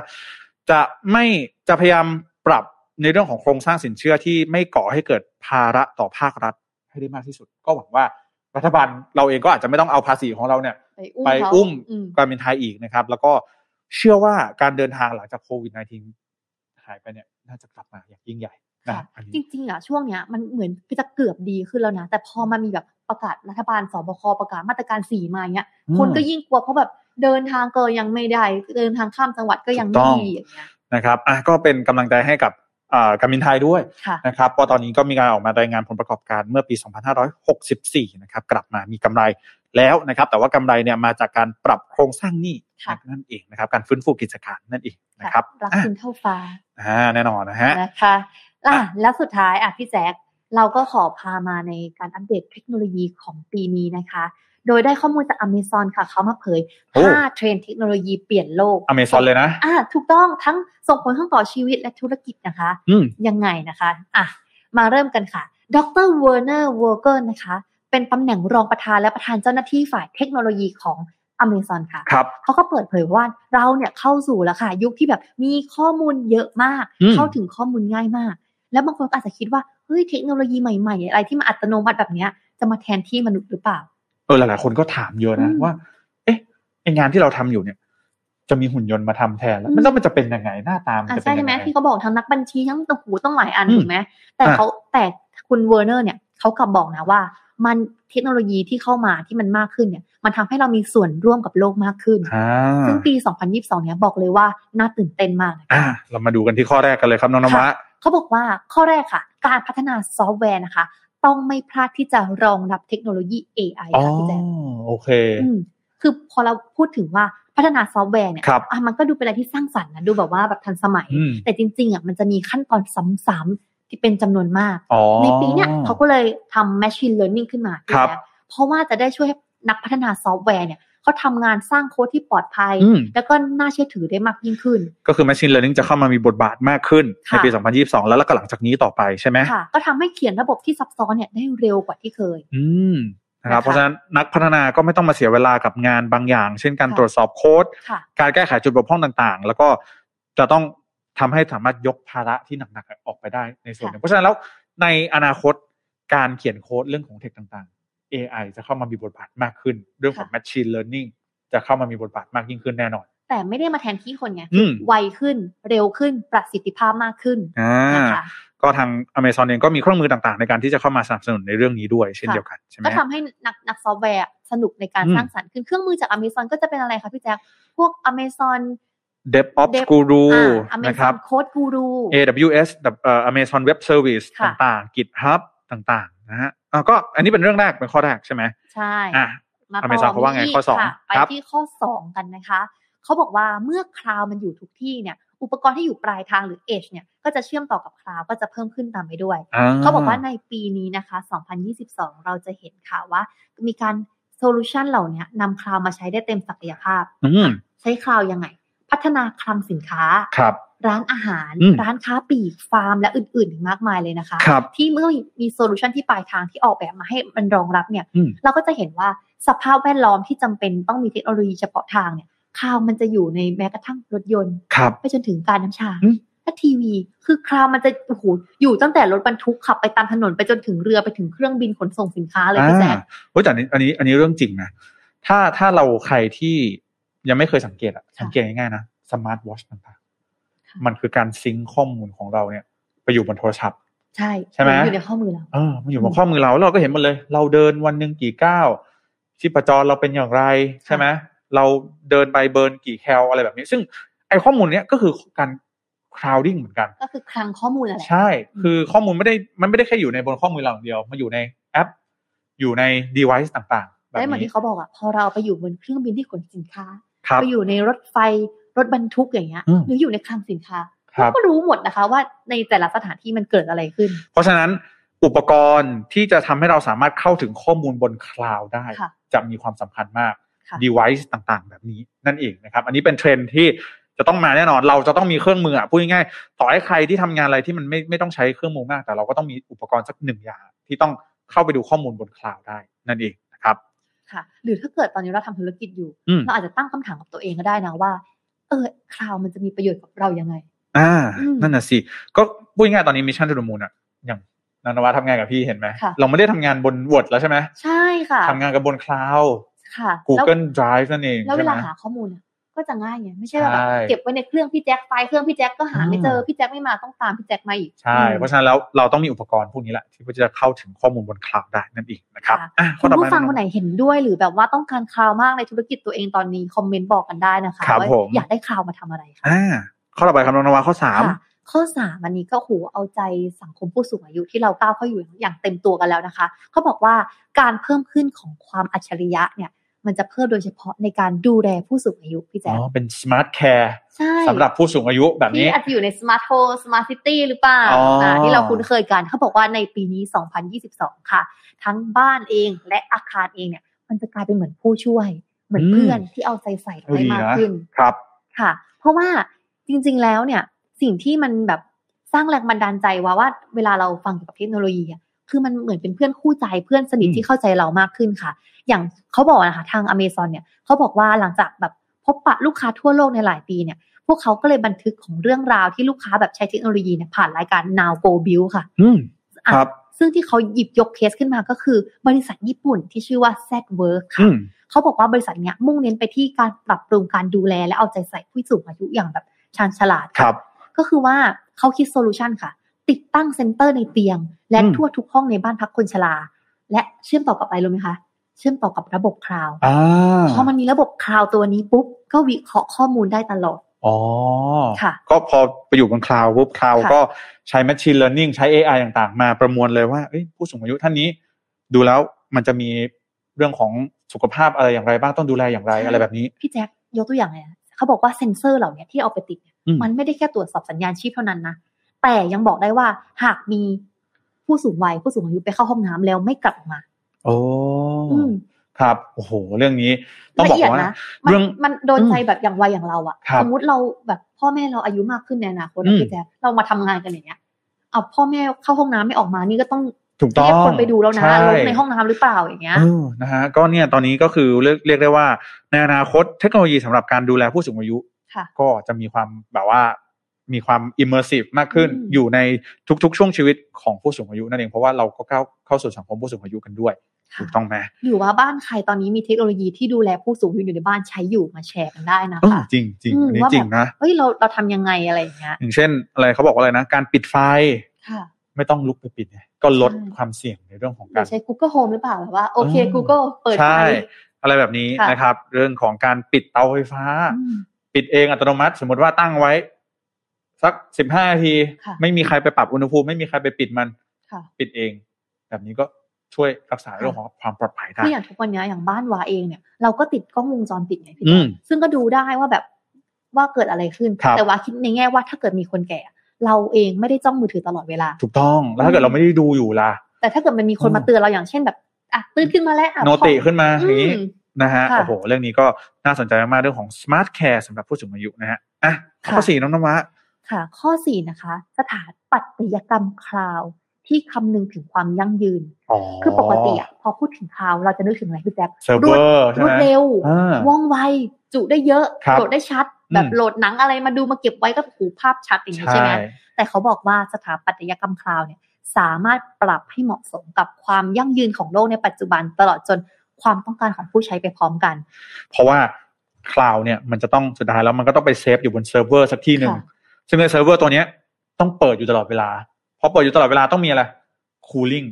จะไม่จะพยายามปรับในเรื่องของโครงสร้างสินเชื่อที่ไม่ก่อให้เกิดภาระต่อภาครัฐให้ได้มากที่สุดก็หวังว่ารัฐบาลเราเองก็อาจจะไม่ต้องเอาภาษีของเราเนี่ยไปอุ้มการบินไทยอีกนะครับแล้วก็เชื่อว่าการเดินทางหลังจากโควิด สิบเก้า หายไปเนี่ยน่าจะกลับมาอย่างยิ่งใหญ่นะจริงๆอ่ะช่วงเนี้ยมันเหมือนจะเกือบดีขึ้นแล้วนะแต่พอมันมีแบบประกาศรัฐบาลสบคประกาศมาตรการสี่มาเงี้ยคนก็ยิ่งกลัวเพราะแบบเดินทางก็ยังไม่ได้เดินทางข้ามจังหวัดก็ยังไม่ดีอย่างเงี้ยนะครับอ่ะก็เป็นกำลังใจให้กับการบินไทยด้วยนะครับพอตอนนี้ก็มีการออกมารายงานผลประกอบการเมื่อปีสองพันห้าร้อยหกสิบสี่นะครับกลับมามีกำไรแล้วนะครับแต่ว่ากำไรเนี่ยมาจากการปรับโครงสร้างหนี้นั่นเองนะครับการฟื้นฟูกิจการนั่นเองนะครับรักคุณเท่าฟ้าแน่นอนนะฮะนะคะแล้วสุดท้ายอ่ะพี่แจ๊คเราก็ขอพามาในการอัปเดตเทคโนโลยีของปีนี้นะคะโดยได้ข้อมูลจาก Amazon ค่ะเขามาเผยห้าเทรนด์เทคโนโลยีเปลี่ยนโลก Amazon เลยนะอ่ะถูกต้องทั้งส่งผลทั้งต่อชีวิตและธุรกิจนะคะยังไงนะคะอ่ะมาเริ่มกันค่ะดร. เวอร์เนอร์ วอร์เกอร์นะคะเป็นตำแหน่งรองประธานและประธานเจ้าหน้าที่ฝ่ายเทคโนโลยีของ Amazon ค่ะเขาก็เปิดเผยว่าเราเนี่ยเข้าสู่แล้วค่ะยุคที่แบบมีข้อมูลเยอะมากเข้าถึงข้อมูลง่ายมากแล้วบางคนอาจจะคิดว่าเฮ้ยเทคโนโลยีใหม่ๆอะไรที่มันอัตโนมัติแบบเนี้ยจะมาแทนที่มนุษย์หรือเปล่าเออหลายๆคนก็ถามเยอะนะว่าเอ๊ะไอ้งานที่เราทำอยู่เนี่ยจะมีหุ่นยนต์มาทำแทนแล้วมันต้องมันจะเป็นยังไงหน้าตามันจะเป็นยังไงใช่ไหมที่เขาบอกทั้งนักบัญชีทั้งตัวหูต้องหลายอันถูกไหมแต่เขาแต่คุณเวอร์เนอร์เนี่ยเขากลับบอกนะว่ามันเทคโนโลยีที่เข้ามาที่มันมากขึ้นเนี่ยมันทำให้เรามีส่วนร่วมกับโลกมากขึ้นซึ่งปีสองพันยี่สิบสองเนี่ยบอกเลยว่าน่าตื่นเต้นมากอ่ะเรามาดูกันที่ข้อแรกกันเลยครับน้องน้ำมะเขาบอกว่าข้อแรกค่ะการพัฒนาซอฟต์แวร์นะคะต้องไม่พลาดที่จะรองรับเทคโนโลยี เอ ไอ ค่ะพี่แจ๊คโอเคคือพอเราพูดถึงว่าพัฒนาซอฟต์แวร์เนี่ยอ่ะมันก็ดูเป็นอะไรที่สร้างสรรค์นะดูแบบว่าแบบทันสมัยแต่จริงๆอ่ะมันจะมีขั้นตอนซ้ำๆที่เป็นจำนวนมากในปีเนี้ยเขาก็เลยทำ machine learning ขึ้นมาพี่แจ๊คเพราะว่าจะได้ช่วยให้นักพัฒนาซอฟต์แวร์เนี่ยเขาทำงานสร้างโค้ดที่ปลอดภัยแล้วก็น่าเชื่อถือได้มากยิ่งขึ้นก็คือ Machine Learning จะเข้ามามีบทบาทมากขึ้นในปีสองพันยี่สิบสองแล้วแล้วก็หลังจากนี้ต่อไปใช่ไหมค่ะก็ทำให้เขียนระบบที่ซับซ้อนเนี่ยได้เร็วกว่าที่เคยอืมนะครับเพราะฉะนั้นนักพัฒนาก็ไม่ต้องมาเสียเวลากับงานบางอย่างเช่นการตรวจสอบโค้ดการแก้ไขจุดบกพร่องต่างๆแล้วก็จะต้องทำให้สามารถยกภาระที่หนักๆออกไปได้ในส่วนนึงเพราะฉะนั้นแล้วในอนาคตการเขียนโค้ดเรื่องของเทคต่างๆเอ ไอ จะเข้ามามีบทบาทมากขึ้นเรื่องของ machine learning จะเข้ามามีบทบาทมากยิ่งขึ้นแน่นอนแต่ไม่ได้มาแทนที่คนไงไวขึ้นเร็วขึ้นประสิทธิภาพมากขึ้นนะคะก็ทาง Amazon เองก็มีเครื่องมือต่างๆในการที่จะเข้ามาสนับสนุนในเรื่องนี้ด้วยเช่นเดียวกันใช่ไหมก็ทำให้นักนักซอฟต์แวร์สนุกในการสร้างสรรค์ขึ้นเครื่องมือจาก Amazon ก็จะเป็นอะไรคะพี่แจ๊คพวก Amazon DevOps Guru นะครับ Amazon Code Guru เอ ดับเบิลยู เอส เอ่อ Amazon Web Service ต่างๆ GitHub ต่างๆนะฮะอ่ะก็อันนี้เป็นเรื่องแรกเป็นข้อแรกใช่ไหมใช่อ่ะมาต่อว่าไงข้อสองครับไปที่ข้อสองกันนะคะเขาบอกว่าเมื่อคลาวด์มันอยู่ทุกที่เนี่ยอุปกรณ์ที่อยู่ปลายทางหรือ Edge เนี่ยก็จะเชื่อมต่อกับคลาวด์ก็จะเพิ่มขึ้นตามไปด้วยเขาบอกว่าในปีนี้นะคะสองพันยี่สิบสองเราจะเห็นค่ะว่ามีการโซลูชันเหล่านี้นำคลาวด์มาใช้ได้เต็มศักยภาพใช้คลาวด์ยังไงพัฒนาคลังสินค้าครับร้านอาหารร้านค้าปลีกฟาร์มและอื่นๆอีกมากมายเลยนะคะที่เมื่อมีโซลูชันที่ปลายทางที่ออกแบบมาให้มันรองรับเนี่ยเราก็จะเห็นว่าสภาพแวดล้อมที่จำเป็นต้องมีเทคโนโลยีเฉพาะทางเนี่ยคลาวมันจะอยู่ในแม้กระทั่งรถยนต์ไปจนถึงการน้ำชาและทีวีคือคลาวมันจะโอ้โหอยู่ตั้งแต่รถบรรทุกขับไปตามถนนไปจนถึงเรือไปถึงเครื่องบินขนส่งสินค้าเลยพี่แจ๊คโอ้แต่อันนี้อันนี้อันนี้เรื่องจริงนะถ้าถ้าเราใครที่ยังไม่เคยสังเกตอะสังเกตง่ายๆนะสมาร์ทวอชต่างมันคือการซิงค์ข้อมูลของเราเนี่ยไปอยู่บนโทรศัพท์ใช่ใช่ไหมอยู่ในข้อมือเราเออมันอยู่บนข้อมือเราเราก็เห็นหมดเลยเราเดินวันนึงกี่ก้าวชีพจรเราเป็นอย่างไรใช่ไหมเราเดินไปเบิร์นกี่แคลอะไรแบบนี้ซึ่งไอ้ข้อมูลเนี้ยก็คือการคลาวดิ้งเหมือนกันก็คือคลังข้อมูลอะไรใช่คือข้อมูลไม่ได้มันไม่ได้แค่อยู่ในบนข้อมือเราอย่างเดียวมันอยู่ในแอปอยู่ใน device ต่างๆ และเหมือนที่เขาบอกอ่ะพอเราไปอยู่บนเครื่องบินที่ขนสินค้าไปอยู่ในรถไฟรถบรรทุกอย่างเงี้ยหรืออยู่ในคลังสินค้าเราก็รู้หมดนะคะว่าในแต่ละสถานที่มันเกิดอะไรขึ้นเพราะฉะนั้นอุปกรณ์ที่จะทำให้เราสามารถเข้าถึงข้อมูลบนคลาวด์ได้จะมีความสำคัญมาก device ต่างๆแบบนี้นั่นเองนะครับอันนี้เป็นเทรนด์ที่จะต้องมาแน่นอนเราจะต้องมีเครื่องมืออ่ะพูดง่ายๆต่อให้ใครที่ทำงานอะไรที่มันไม่ไม่ต้องใช้เครื่องมือมากแต่เราก็ต้องมีอุปกรณ์สักหนึ่งอย่างที่ต้องเข้าไปดูข้อมูลบนคลาวด์ได้นั่นเองนะครับค่ะหรือถ้าเกิดตอนนี้เราทำธุรกิจอยู่เราอาจจะตั้งคำถามกับตัวเองก็ได้นะว่าเออคลาวด์มันจะมีประโยชน์กับเรายังไงอ่านั่นน่ะสิก็พูดง่ายๆตอนนี้ Mission to the Moon อ่ะอย่างนันทวัฒน์ทำงานกับพี่เห็นไหมเราไม่ได้ทำงานบน Word แล้วใช่ไหมใช่ค่ะทำงานกับบน Cloud ค่ะ Google Drive นั่นเองแล้วเวลาหาข้อมูลก็จะง่ายไงไม่ใช่แบบเก็บไว้ในเครื่องพี่แจ็คไฟล์เครื่องพี่แจ็คก็หาไม่เจอพี่แจ็คไม่มาต้องตามพี่แจ็คมาอีกใช่เพราะฉะนั้นแล้วเราต้องมีอุปกรณ์พวกนี้แหละที่จะเข้าถึงข้อมูลบน Cloud ได้นั่นเองนะครับคุณผู้ฟังคนไหนเห็นด้วยหรือแบบว่าต้องการ Cloud มากในธุรกิจตัวเองตอนนี้คอมเมนต์บอกกันได้นะคะว่าอยากได้ Cloud มาทำอะไรค่ะข้อต่อไปครับน้องนวาข้อสามข้อสามอันนี้ก็โหเอาใจสังคมผู้สูงอายุที่เราก้าวเข้าอยู่อย่างเต็มตัวกันแล้วนะคะเขาบอกว่าการเพิ่มขึ้นของความอัจฉริยะเนี่ยมันจะเพิ่มโดยเฉพาะในการดูแลผู้สูงอายุพี่แจ๊คอ๋อเป็นสมาร์ทแคร์สำหรับผู้สูงอายุแบบนี้ที่อาจจะอยู่ในสมาร์ทโฮมสมาร์ทซิตี้หรือเปล่าที่เราคุ้นเคยกันเขาบอกว่าในปีนี้สองพันยี่สิบสองค่ะทั้งบ้านเองและอาคารเองเนี่ยมันจะกลายเป็นเหมือนผู้ช่วยเหมือนเพื่อนที่เอาใจใส่เรามากขึ้นครับค่ะเพราะว่าจริงๆแล้วเนี่ยสิ่งที่มันแบบสร้างแรงบันดาลใจว่าว่าเวลาเราฟังเกี่ยวกับเทคโนโลยีอ่ะคือมันเหมือนเป็นเพื่อนคู่ใจเพื่อนสนิทที่เข้าใจเรามากขึ้นค่ะอย่างเขาบอกนะคะทาง Amazon เนี่ยเขาบอกว่าหลังจากแบบพบปะลูกค้าทั่วโลกในหลายปีเนี่ยพวกเขาก็เลยบันทึกของเรื่องราวที่ลูกค้าแบบใช้เทคโนโลยีเนี่ยผ่านรายการ Now Go Build ค่ะอืมครับซึ่งที่เขาหยิบยกเคสขึ้นมาก็คือบริษัทญี่ปุ่นที่ชื่อว่า Zetwok ค่ะเขาบอกว่าบริษัทเนี้ยมุ่งเน้นไปที่การปรับปรุงการดูแลและเอาใจใส่ผู้สูงอายุอย่างแบบชาญฉลาดครับก็คือว่าเขาคิดโซลูชันค่ะติดตั้งเซ็นเตอร์ในเตียงและทั่วทุกห้องในบ้านพักคนชราและเชื่อมต่อกับอะไรรู้ไหมคะเชื่อมต่อกับระบบคลาวด์พอมันมีระบบคลาวด์ตัวนี้ปุ๊บก็วิเคราะห์ข้อมูลได้ตลอดอ๋อค่ะก็พอไปอยู่บนคลาวด์ปุ๊บคลาวด์ก็ใช้ machine learning ใช้ เอ ไอ ต่างๆมาประมวลเลยว่าผู้สูงอายุท่านนี้ดูแล้วมันจะมีเรื่องของสุขภาพอะไรอย่างไรบ้างต้องดูแลอย่างไรอะไรแบบนี้พี่แจ็คยกตัวอย่างเลยเขาบอกว่าเซ็นเซอร์เหล่านี้ที่เอาไปติดมันไม่ได้แค่ตรวจสอบสัญญาณชีพเท่านั้นนะแต่ยังบอกได้ว่าหากมีผู้สูงวัยผู้สูงอายุไปเข้าห้องน้ำแล้วไม่กลับมาโอ้ครับโอ้โหเรื่องนี้ต้องบอกว่าเรื่องมันโดนใจแบบอย่างวัยอย่างเราอะสมมติเราแบบพ่อแม่เราอายุมากขึ้นในอนาคตพี่แจ๊คเรามาทำงานกันอย่างเงี้ยเอาพ่อแม่เข้าห้องน้ำไม่ออกมานี่ก็ต้องถูกต้องมีคนไปดูแล้วนะลงในห้องน้ำหรือเปล่าอย่างเงี้ยนะฮะก็เนี่ยตอนนี้ก็คือเรียกเรียกได้ว่าในอนาคตเทคโนโลยีสำหรับการดูแลผู้สูงอายุก็จะมีความแบบว่ามีความ immersive มากขึ้นอยู่ในทุกๆช่วงชีวิตของผู้สูงอายุนั่นเองเพราะว่าเราก็เข้าเข้าสู่สังคมผู้สูงอายุกันด้วยถูกต้องไหมหรือว่าบ้านใครตอนนี้มีเทคโนโลยีที่ดูแลผู้สูงอายุอยู่ในบ้านใช้อยู่มาแชร์กันได้นะคะจริงจริงอันนี้จริงนะเฮ้ยเราเราทำยังไงอะไรอย่างเงี้ยอย่างเช่นอะไรเขาบอกว่าอะไรนะการปิดไฟไม่ต้องลุกไปปิดก็ลดความเสี่ยงในเรื่องของการใช้ Google Home หรือเปล่าแบบว่าโอเค Google เปิดไฟอะไรแบบนี้นะครับเรื่องของการปิดเตาไฟฟ้าปิดเองอัตโนมัติสมมติว่าตั้งไว้สักสิบห้านาทีไม่มีใครไปปรับอุณหภูมิไม่มีใครไปปิดมันปิดเองแบบนี้ก็ช่วยรักษาเรื่องของความปลอดภัยได้คืออย่างทุกวันนี้อย่างบ้านวาเองเนี่ยเราก็ติดกล้องวงจรปิดไงพี่ซึ่งก็ดูได้ว่าแบบว่าเกิดอะไรขึ้นแต่ว่าคิดในแง่ว่าถ้าเกิดมีคนแก่เราเองไม่ได้จ้องมือถือตลอดเวลาถูกต้องแล้วถ้าเกิดเราไม่ได้ดูอยู่ล่ะแต่ถ้าเกิดมันมีคนมาเตือนเราอย่างเช่นแบบอ่ะตื่นขึ้นมาแล้วอ่ะโนติขึ้นมาอย่างนี้นะฮะโอ้โหเรื่องนี้ก็น่าสนใจมากๆเรื่องของ smart care สำหรับผู้สูงอายุนะฮะอ่ะข้อสี่น้องน้ำวะค่ะข้อสี่นะคะสถาปัตยกรรมคลาวด์ที่คำนึงถึงความยั่งยืนคือปกติอ่ะพอพูดถึงคลาวด์เราจะนึกถึงอะไรพี่แจ๊ครวดเร็วว่องไวจุได้เยอะโหลดได้ชัดแบบโหลดหนังอะไรมาดูมาเก็บไว้ก็หูภาพชัดอย่างนี้ใช่ไหมแต่เขาบอกว่าสถาปัตยกรรมคลาวด์เนี่ยสามารถปรับให้เหมาะสมกับความยั่งยืนของโลกในปัจจุบันตลอดจนความต้องการของผู้ใช้ไปพร้อมกันเพราะว่าคลาวด์เนี่ยมันจะต้องสุดท้ายแล้วมันก็ต้องไปเซฟอยู่บนเซิร์ฟเวอร์สักที่หนึ่งซึ่งในเซิร์ฟเวอร์ตัวนี้ต้องเปิดอยู่ตลอดเวลาพอเปิดอยู่ตลอดเวลาต้องมีอะไร Cooling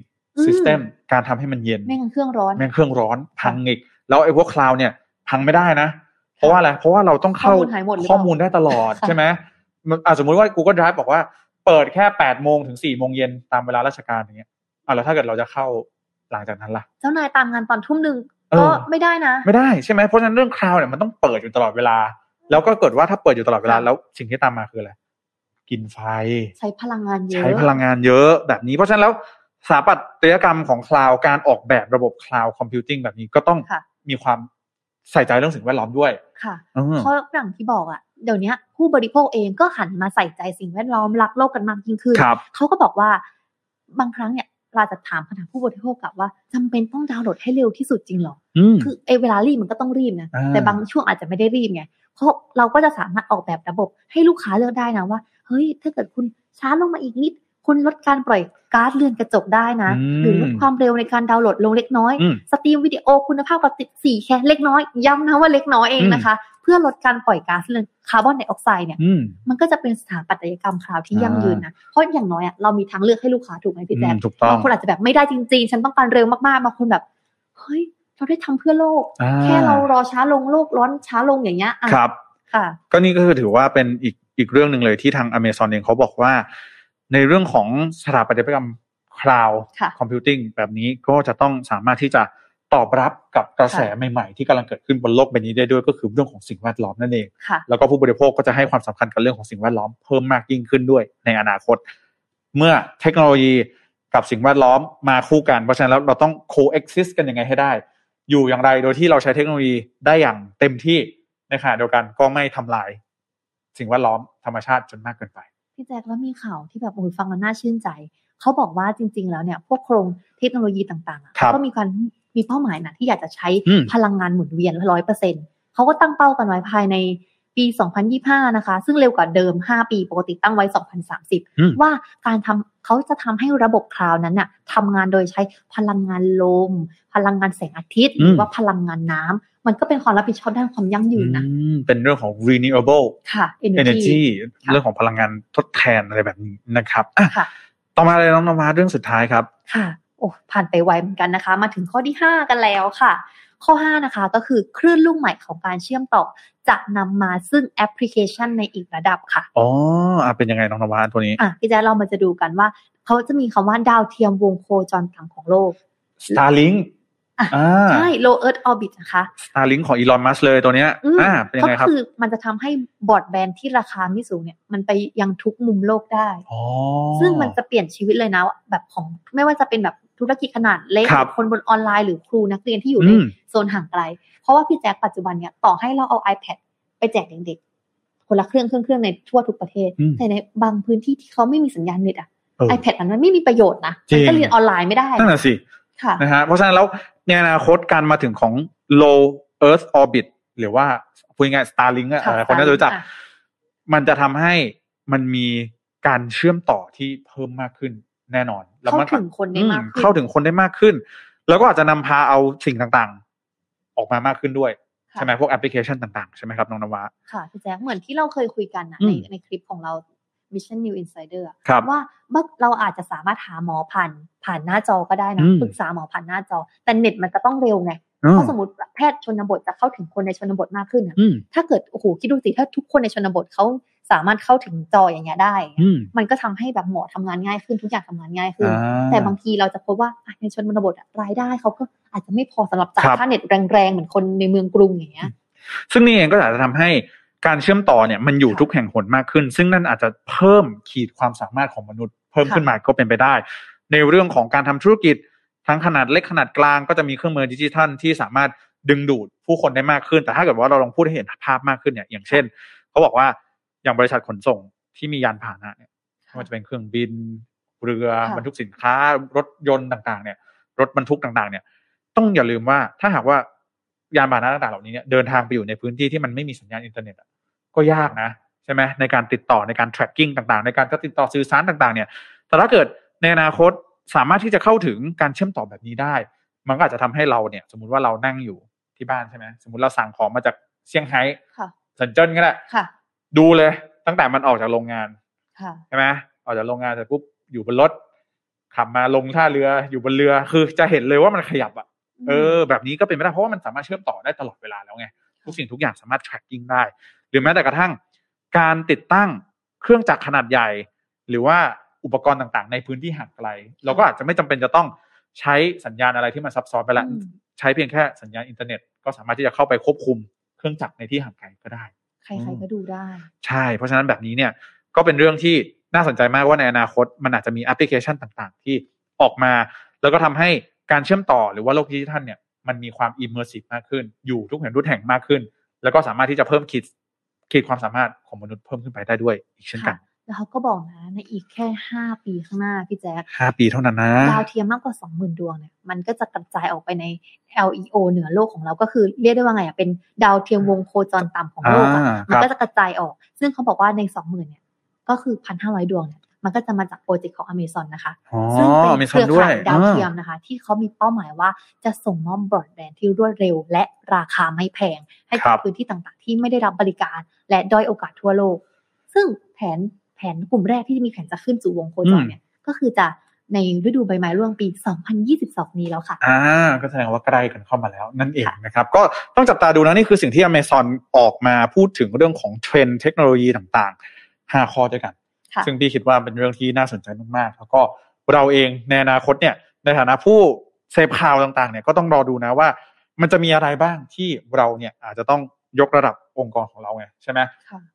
System การทำให้มันเย็นไม่งั้นเครื่องร้อนไม่งั้นเครื่องร้อนพังอีกแล้วไอ้พวกคลาวด์เนี่ยพังไม่ได้นะเพราะว่าอะไรเพราะว่าเราต้องเข้าข้อมูลได้ตลอดใช่ไหมสมมติว่า Google Drive บอกว่าเปิดแค่ แปดโมง ถึง สี่โมง เย็นตามเวลาราชการอย่างเงี้ยอ่ะแล้วถ้าเกิดเราจะเข้าหลังจากนั้นล่ะเจ้านายตามงานตอนทุ่มหนึ่ง ก็ไม่ได้นะไม่ได้ใช่ไหมเพราะฉะนั้นเรื่องคลาวด์เนี่ยมันต้องเปิดอยู่ตลอดเวลาแล้วก็เกิดว่าถ้าเปิดอยู่ตลอดเวลาแล้วสิ่งที่ตามมาคืออะไรกินไฟใช้พลังงานเยอะใช้พลังงานเยอะแบบนี้เพราะฉะนั้นแล้วสถาปัตยกรรมของคลาวด์การออกแบบระบบคลาวด์คอมพิวติ้งแบบนี้ก็ต้องมีความใส่ใจเรื่องสิ่งแวดล้อมด้วยค่ะเพราะอย่างที่บอกอ่ะเดี๋ยวนี้ผู้บริโภคเองก็หันมาใส่ใจสิ่งแวดล้อมรักโลกกันมากยิ่งขึ้นเขาก็บอกว่าบางครั้งเนี่ยเราจะถามคำถามผู้บริโภคกลับว่าจำเป็นต้องดาวน์โหลดให้เร็วที่สุดจริงหรอคือไอ้เวลารีบมันก็ต้องรีบนะแต่บางช่วงอาจจะไม่ได้รีบไงเพราะเราก็จะสามารถออกแบบระบบให้ลูกค้าเลือกได้นะว่าเฮ้ยถ้าเกิดคุณช้าลงมาอีกนิดคุณลดการปล่อยก๊าซเรือนกระจกได้นะหรือลดความเร็วในการดาวน์โหลดลงเล็กน้อยสตรีมวิดีโอคุณภาพปรับติดสี่แค่เล็กน้อยย้ำนะว่าเล็กน้อยเองนะคะเพื่อลดการปล่อยก๊าซเรือนคาร์บอนไดออกไซด์เนี่ยมันก็จะเป็นสถาปัตยกรรมคลาวด์ที่ยั่งยืนนะเพราะอย่างน้อยเรามีทางเลือกให้ลูกค้าถูกไหมพี่แจ๊บบางคนอาจจะแบบไม่ได้จริงๆฉันต้องการเร็วมากๆบางคนแบบเฮ้ยเราได้ทำเพื่อโลกแค่เรารอช้าลงโลกร้อนช้าลงอย่างเงี้ยครับค่ะก็นี่ก็คือถือว่าเป็นอีกอีกเรื่องนึงเลยที่ทาง Amazon เองเขาบอกว่าในเรื่องของสถาปัตยกรรมคลาวด์คอมพิวติ้งแบบนี้ก็จะต้องสามารถที่จะตอบรับกับกระแสใหม่ๆที่กำลังเกิดขึ้นบนโลกใบนี้ได้ด้วยก็คือเรื่องของสิ่งแวดล้อมนั่นเองแล้วก็ผู้บริโภคก็จะให้ความสำคัญกับเรื่องของสิ่งแวดล้อมเพิ่มมากยิ่งขึ้นด้วยในอนาคตเมื่อเทคโนโลยีกับสิ่งแวดล้อมมาคู่กันเพราะฉะนั้นแล้วเราต้อง coexist กันยังไงให้ได้อยู่อย่างไรโดยที่เราใช้เทคโนโลยีได้อย่างเต็มที่ในขณะเดียวกันก็ไม่ทำลายสิ่งแวดล้อมธรรมชาติจนมากเกินไปพี่แจ๊คแล้วมีข่าวที่แบบโอ้ยฟังแล้วน่าชื่นใจเขาบอกว่าจริงๆแล้วเนี่ยพวกโครงเทคโนโลยีต่างๆก็มีการมีเป้าหมายนะที่อยากจะใช้พลังงานหมุนเวียน หนึ่งร้อยเปอร์เซ็นต์ เขาก็ตั้งเป้ากันไว้ภายในปี สองพันยี่สิบห้า นะคะซึ่งเร็วกว่าเดิมห้าปีปกติตั้งไว้ สองพันสามสิบ ว่าการทำเขาจะทำให้ระบบคลาวด์นั้นน่ะทำงานโดยใช้พลังงานลมพลังงานแสงอาทิตย์หรือว่าพลังงานน้ำมันก็เป็นความรับผิดชอบด้านความยั่งยืนนะเป็นเรื่องของ renewable energy เรื่องของพลังงานทดแทนอะไรแบบนี้นะครับต่อมาเลยน้องนวัดเรื่องสุดท้ายครับค่ะโอ้ผ่านไปไวเหมือนกันนะคะมาถึงข้อที่ห้ากันแล้วค่ะข้อห้านะคะก็คือคลื่นลูกใหม่ของการเชื่อมต่อจะนำมาซึ่งแอปพลิเคชันในอีกระดับค่ะอ๋อเป็นยังไงน้องนวัดตัวนี้อ่ะพี่แจ๊คเรามาจะดูกันว่าเขาจะมีคำว่าดาวเทียมวงโคจรต่ำของโลก Starlink อ่ะใช่ Low Earth Orbit นะคะ Starlink ของอีลอนมัสก์เลยตัวเนี้ยอ่าเป็นยังไงครับก็คือมันจะทำให้บรอดแบนด์ที่ราคาไม่สูงเนี่ยมันไปยังทุกมุมโลกได้อ๋อซึ่งมันจะเปลี่ยนชีวิตเลยนะแบบของไม่ว่าจะเป็นแบบธุรกิจขนาดเล็ก ค, คนบนออนไลน์หรือครูนักเรียนที่อยู่ในโซนห่างไกลเพราะว่าพี่แจ๊คปัจจุบันเนี่ยต่อให้เราเอา iPad ไปแจกเด็กๆคนละเครื่องเครื่องๆในทั่วทุกประเทศแต่ในบางพื้นที่ที่เขาไม่มีสัญญาณเน็ตอ่ะ iPad อันนั้นไม่มีประโยชน์นะมันก็เรียนออนไลน์ไม่ได้นั่นน่ะสิค่ะนะฮะเพราะฉะนั้นแล้วในอนาคตการมาถึงของ Low Earth Orbit หรือว่าพูดง่ายๆ Starlink อ่ะคนน่าจะรู้จักมันจะทำให้มันมีการเชื่อมต่อที่เพิ่มมากขึ้นแน่นอนแล้วมันเข้าถึงคนได้มากขึ้นเข้าถึงคนได้มากขึ้นแล้วก็อาจจะนำพาเอาสิ่งต่างๆออกมามากขึ้นด้วยใช่ไหมพวกแอปพลิเคชันต่างๆใช่ไหมครับน้องนวะค่ะพี่แจ๊คเหมือนที่เราเคยคุยกันนะในในคลิปของเรา Mission New Insider ว่าเราอาจจะสามารถหาหมอผ่านผ่านหน้าจอก็ได้นะปรึกษาหมอผ่านหน้าจอแต่เน็ตมันจะต้องเร็วไงเพราะสมมติแพทย์ชนบทจะเข้าถึงคนในชนบทมากขึ้นถ้าเกิดโอ้โหคิดดูสิถ้าทุกคนในชนบทเขาสามารถเข้าถึงจออย่างเงี้ยได้มันก็ทำให้แบบหมอทำงานง่ายขึ้นทุกอย่างทำงานง่ายขึ้นแต่บางทีเราจะพบว่าในชนบทรายได้เขาก็อาจจะไม่พอสำหรับจ่ายค่าเน็ตแรงๆเหมือนคนในเมืองกรุงอย่างเงี้ยซึ่งนี่เองก็อาจจะทำให้การเชื่อมต่อเนี่ยมันอยู่ทุกแห่งหนมากขึ้นซึ่งนั่นอาจจะเพิ่มขีดความสามารถของมนุษย์เพิ่มขึ้นมาก็เป็นไปได้ในเรื่องของการทำธุรกิจทั้งขนาดเล็กขนาดกลางก็จะมีเครื่องมือดิจิทัลที่สามารถดึงดูดผู้คนได้มากขึ้นแต่ถ้าเกิดว่าเราลองพูดให้เห็นภาพมากขึ้นเนี่ยอย่างเช่นเขาบอกว่าอย่างบริษัทขนส่งที่มียานพาหนะเนี่ยไม่ว่าจะเป็นเครื่องบินเรือบรรทุกสินค้ารถยนต์ต่างๆเนี่ยรถบรรทุกต่างๆเนี่ยต้องอย่าลืมว่าถ้าหากว่ายานพาหนะต่างๆเหล่านี้เนี่ยเดินทางไปอยู่ในพื้นที่ที่มันไม่มีสัญญาณอินเทอร์เน็ตก็ยากนะใช่ไหมในการติดต่อในการ tracking ต่างๆในการติดต่อสื่อสารต่างๆเนี่ยแต่ถ้าเกิดในอนาคตสามารถที่จะเข้าถึงการเชื่อมต่อแบบนี้ได้มันก็อาจจะทำให้เราเนี่ยสมมุติว่าเรานั่งอยู่ที่บ้านใช่ไหมสมมุติเราสั่งของมาจากเซี่ยงไฮ้สัญจรก็ได้ดูเลยตั้งแต่มันออกจากโรงงานใช่ไหมออกจากโรงงานเสร็จปุ๊บอยู่บนรถขับมาลงท่าเรืออยู่บนเรือคือจะเห็นเลยว่ามันขยับอ่ะเออแบบนี้ก็เป็นไปได้เพราะว่ามันสามารถเชื่อมต่อได้ตลอดเวลาแล้วไงทุกสิ่งทุกอย่างสามารถ tracking ได้หรือแม้แต่กระทั่งการติดตั้งเครื่องจักรขนาดใหญ่หรือว่าอุปกรณ์ต่างๆในพื้นที่ห่างไกลเราก็อาจจะไม่จำเป็นจะต้อง ใช้สัญญาณอะไรที่มันซับซ้อนไปแล้วใช้เพียงแค่สัญญาณอินเทอร์เน็ตก็สามารถที่จะเข้าไปควบคุมเครื่องจักรในที่ห่างไกลก็ได้ใครๆก็ดูได้ใช่เพราะฉะนั้นแบบนี้เนี่ยก็เป็นเรื่องที่น่าสนใจมากว่าในอนาคตมันอาจจะมีแอปพลิเคชันต่างๆที่ออกมาแล้วก็ทำให้การเชื่อมต่อหรือว่าโลกดิจิทัลเนี่ยมันมีความ immersive มากขึ้นอยู่ทุกแห่งทุกแห่งมากขึ้นแล้วก็สามารถที่จะเพิ่มขีดขีดความสามารถของมนุษย์เพิ่มขึ้นไปได้ด้วยอีกเช่นกันแล้วเขาก็บอกนะในอีกแค่ห้าปีข้างหน้าพี่แจ๊คห้าปีเท่านั้นนะดาวเทียมมากกว่า สองหมื่น ดวงเนี่ยมันก็จะกระจายออกไปใน แอล อี โอ เหนือโลกของเราก็คือเรียกได้ว่าไงอ่ะเป็นดาวเทียมวงโคจรต่ำของโลกอ่ะมันก็จะกระจายออกซึ่งเขาบอกว่าใน สองหมื่น เนี่ยก็คือ หนึ่งพันห้าร้อย ดวงเนี่ยมันก็จะมาจากโปรเจกต์ของ Amazon นะคะซึ่งเป็นเครือข่ายดาวเทียมนะคะที่เขามีเป้าหมายว่าจะส่งมอบบรอดแบนด์ที่รวดเร็วและราคาไม่แพงให้กับพื้นที่ต่างๆที่ไม่ได้รับบริการและด้อยโอกาสทั่วโลกซึ่งแผนแผนกลุ่มแรกที่มีแผนจะขึ้นสู่วงโคจรเนี่ยก็คือจะในฤดูใบไม้ร่วงปีสองพันยี่สิบสองนี้แล้วค่ะอ่าก็แสดงว่าใกล้กันเข้ามาแล้วนั่นเองนะครับก็ต้องจับตาดูนะนี่คือสิ่งที่ Amazon ออกมาพูดถึงเรื่องของเทรนด์เทคโนโลยีต่างๆห้าข้อด้วยกันซึ่งพี่คิดว่าเป็นเรื่องที่น่าสนใจมากๆแล้วก็เราเองในอนาคตเนี่ยในฐานะผู้เสพข่าวต่างๆเนี่ยก็ต้องรอดูนะว่ามันจะมีอะไรบ้างที่เราเนี่ยอาจจะต้องยกระดับองค์กรของเราไงใช่ไหม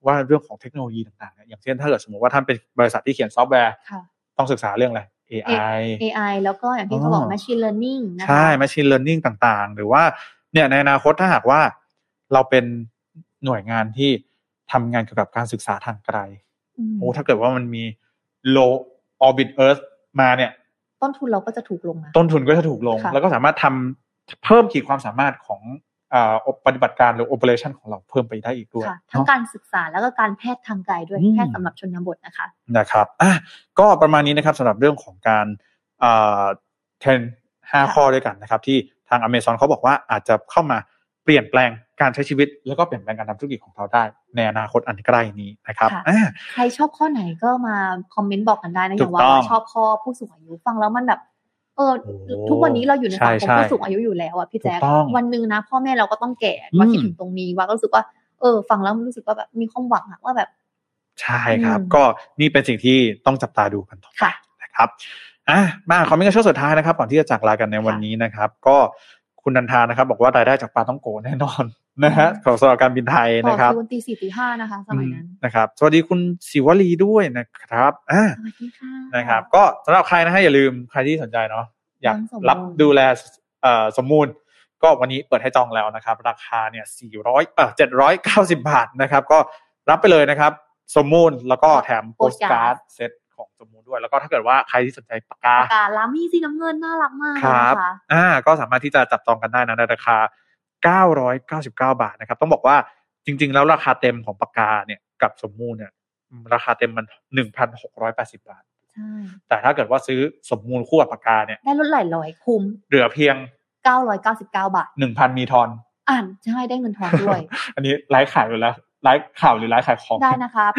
ว่าเรื่องของเทคโนโลยีต่างๆเนี่ยอย่างเช่นถ้าเกิดสมมติว่าท่านเป็นบริษัทที่เขียนซอฟต์แวร์ต้องศึกษาเรื่องอะไร เอ ไอ เอ ไอ แล้วก็อย่างที่เขาบอก machine learning นะคะใช่ machine learning ต่างๆหรือว่าเนี่ยในอนาคตถ้าหากว่าเราเป็นหน่วยงานที่ทำงานเกี่ยวกับการศึกษาทางไกลโอ้ถ้าเกิดว่ามันมี low orbit earth มาเนี่ยต้นทุนเราก็จะถูกลงนะต้นทุนก็จะถูกลงแล้วก็สามารถทำเพิ่มขีดความสามารถของอ่าปฏิบัติการหรือ operation ของเราเพิ่มไปได้อีกด้วยทั้งการศึกษาแล้วก็การแพทย์ทางไกลด้วยแพทย์สำหรับชนบทนะคะนะครับอ่ะก็ประมาณนี้นะครับสำหรับเรื่องของการอ่าเทรนด์ห้าข้อด้วยกันนะครับที่ทาง Amazon เขาบอกว่าอาจจะเข้ามาเปลี่ยนแปลงการใช้ชีวิตแล้วก็เปลี่ยนแปลงการทำธุรกิจของเราได้ในอนาคตอันใกล้นี้นะครับใครชอบข้อไหนก็มาคอมเมนต์บอกกันได้นะอย่างว่าชอบข้อผู้สูงอายุฟังแล้วมันแบบเออทุกวันนี้เราอยู่ในสังคมผู้สูงอายุอยู่แล้วอ่ะพี่แจ๊ควันนึงนะพ่อแม่เราก็ต้องแก่ว่าคิดถึงตรงนี้ว่าก็รู้สึกว่าเออฟังแล้วรู้สึกว่าแบบมีความหวังอ่ะว่าแบบใช่ครับก็นี่เป็นสิ่งที่ต้องจับตาดูกันต่อไปนะครับอ่ะมาคอมเมนต์ช่วงสุดท้ายนะครับก่อนที่จะจากลากันในวันนี้นะครับก็คุณนันทานะครับบอกว่ารายได้จากปลาต้องโกแน่นอนนะฮะของสำหรับการบินไทยนะครับตอนตีสี่ตีห้านะคะสมัยนั้นนะครับสวัสดีคุณศิวลีด้วยนะครับอ่าสวัสดีค่ะนะครับก็สำหรับใครนะฮะอย่าลืมใครที่สนใจเนาะอยากรับดูแลเอ่อสมมูลก็วันนี้เปิดให้จองแล้วนะครับราคาเนี่ยสี่ร้อยเอ่อเจ็ดร้อยเก้าสิบบาทนะครับก็รับไปเลยนะครับสมมูลแล้วก็แถมโปสการ์ดเซตของสมมูลด้วยแล้วก็ถ้าเกิดว่าใครที่สนใจปากกาปากกาลามี่สีน้ำเงินน่ารักมากครับอ่าก็สามารถที่จะจับจองกันได้นะในราคาเก้าร้อยเก้าสิบเก้าบาทนะครับต้องบอกว่าจริงๆแล้วราคาเต็มของปากกาเนี่ยกับสมมูลเนี่ยราคาเต็มมัน หนึ่งพันหกร้อยแปดสิบ บาทใช่แต่ถ้าเกิดว่าซื้อสมมูลคู่กับปากกาเนี่ยได้ลดหลายร้อยคุ้มเหลือเพียงเก้าร้อยเก้าสิบเก้าบาท หนึ่งพัน มีทอนอ่านใช่ได้เงินทอนด้วย อันนี้ไลฟ์ขายอยู่แล้วไลฟ์ข่าวหรือไลฟ์ขายของได้นะครับ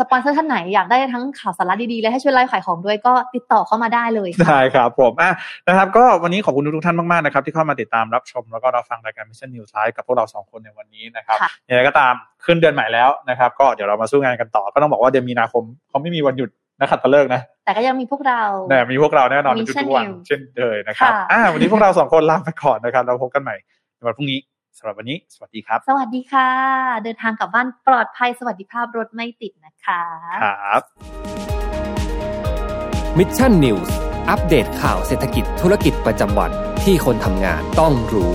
สปอนเซอร์ท่านไหนอยากได้ทั้งข่าวสาระดีๆและให้ช่วยไลฟ์ขายของด้วยก็ติดต่อเข้ามาได้เลยได้ครับผมอ่ะนะครับก็วันนี้ขอบคุณทุกท่านมากๆนะครับที่เข้ามาติดตามรับชมแล้วก็รับฟังรายการ Mission News Live กับพวกเราสองคนในวันนี้นะครับยังไงก็ตามขึ้นเดือนใหม่แล้วนะครับก็เดี๋ยวเรามาสู้งานกันต่อก็ต้องบอกว่าเดือนมีนาคมเขาไม่มีวันหยุดนะครับตะเลิกนะแต่ก็ยังมีพวกเราแต่มีพวกเราแน่นอนทุกวันเช่นเคยนะครับอ่ะวันนี้พวกเราสองคนลาไปก่อนนะครับเราพบกันใหม่ในวันพรุ่งนี้สำหรับวันนี้สวัสดีครับสวัสดีค่ะเดินทางกลับบ้านปลอดภัยสวัสดิภาพรถไม่ติดนะคะครับ Mission News อัปเดตข่าวเศรษฐกิจธุรกิจประจำวันที่คนทำงานต้องรู้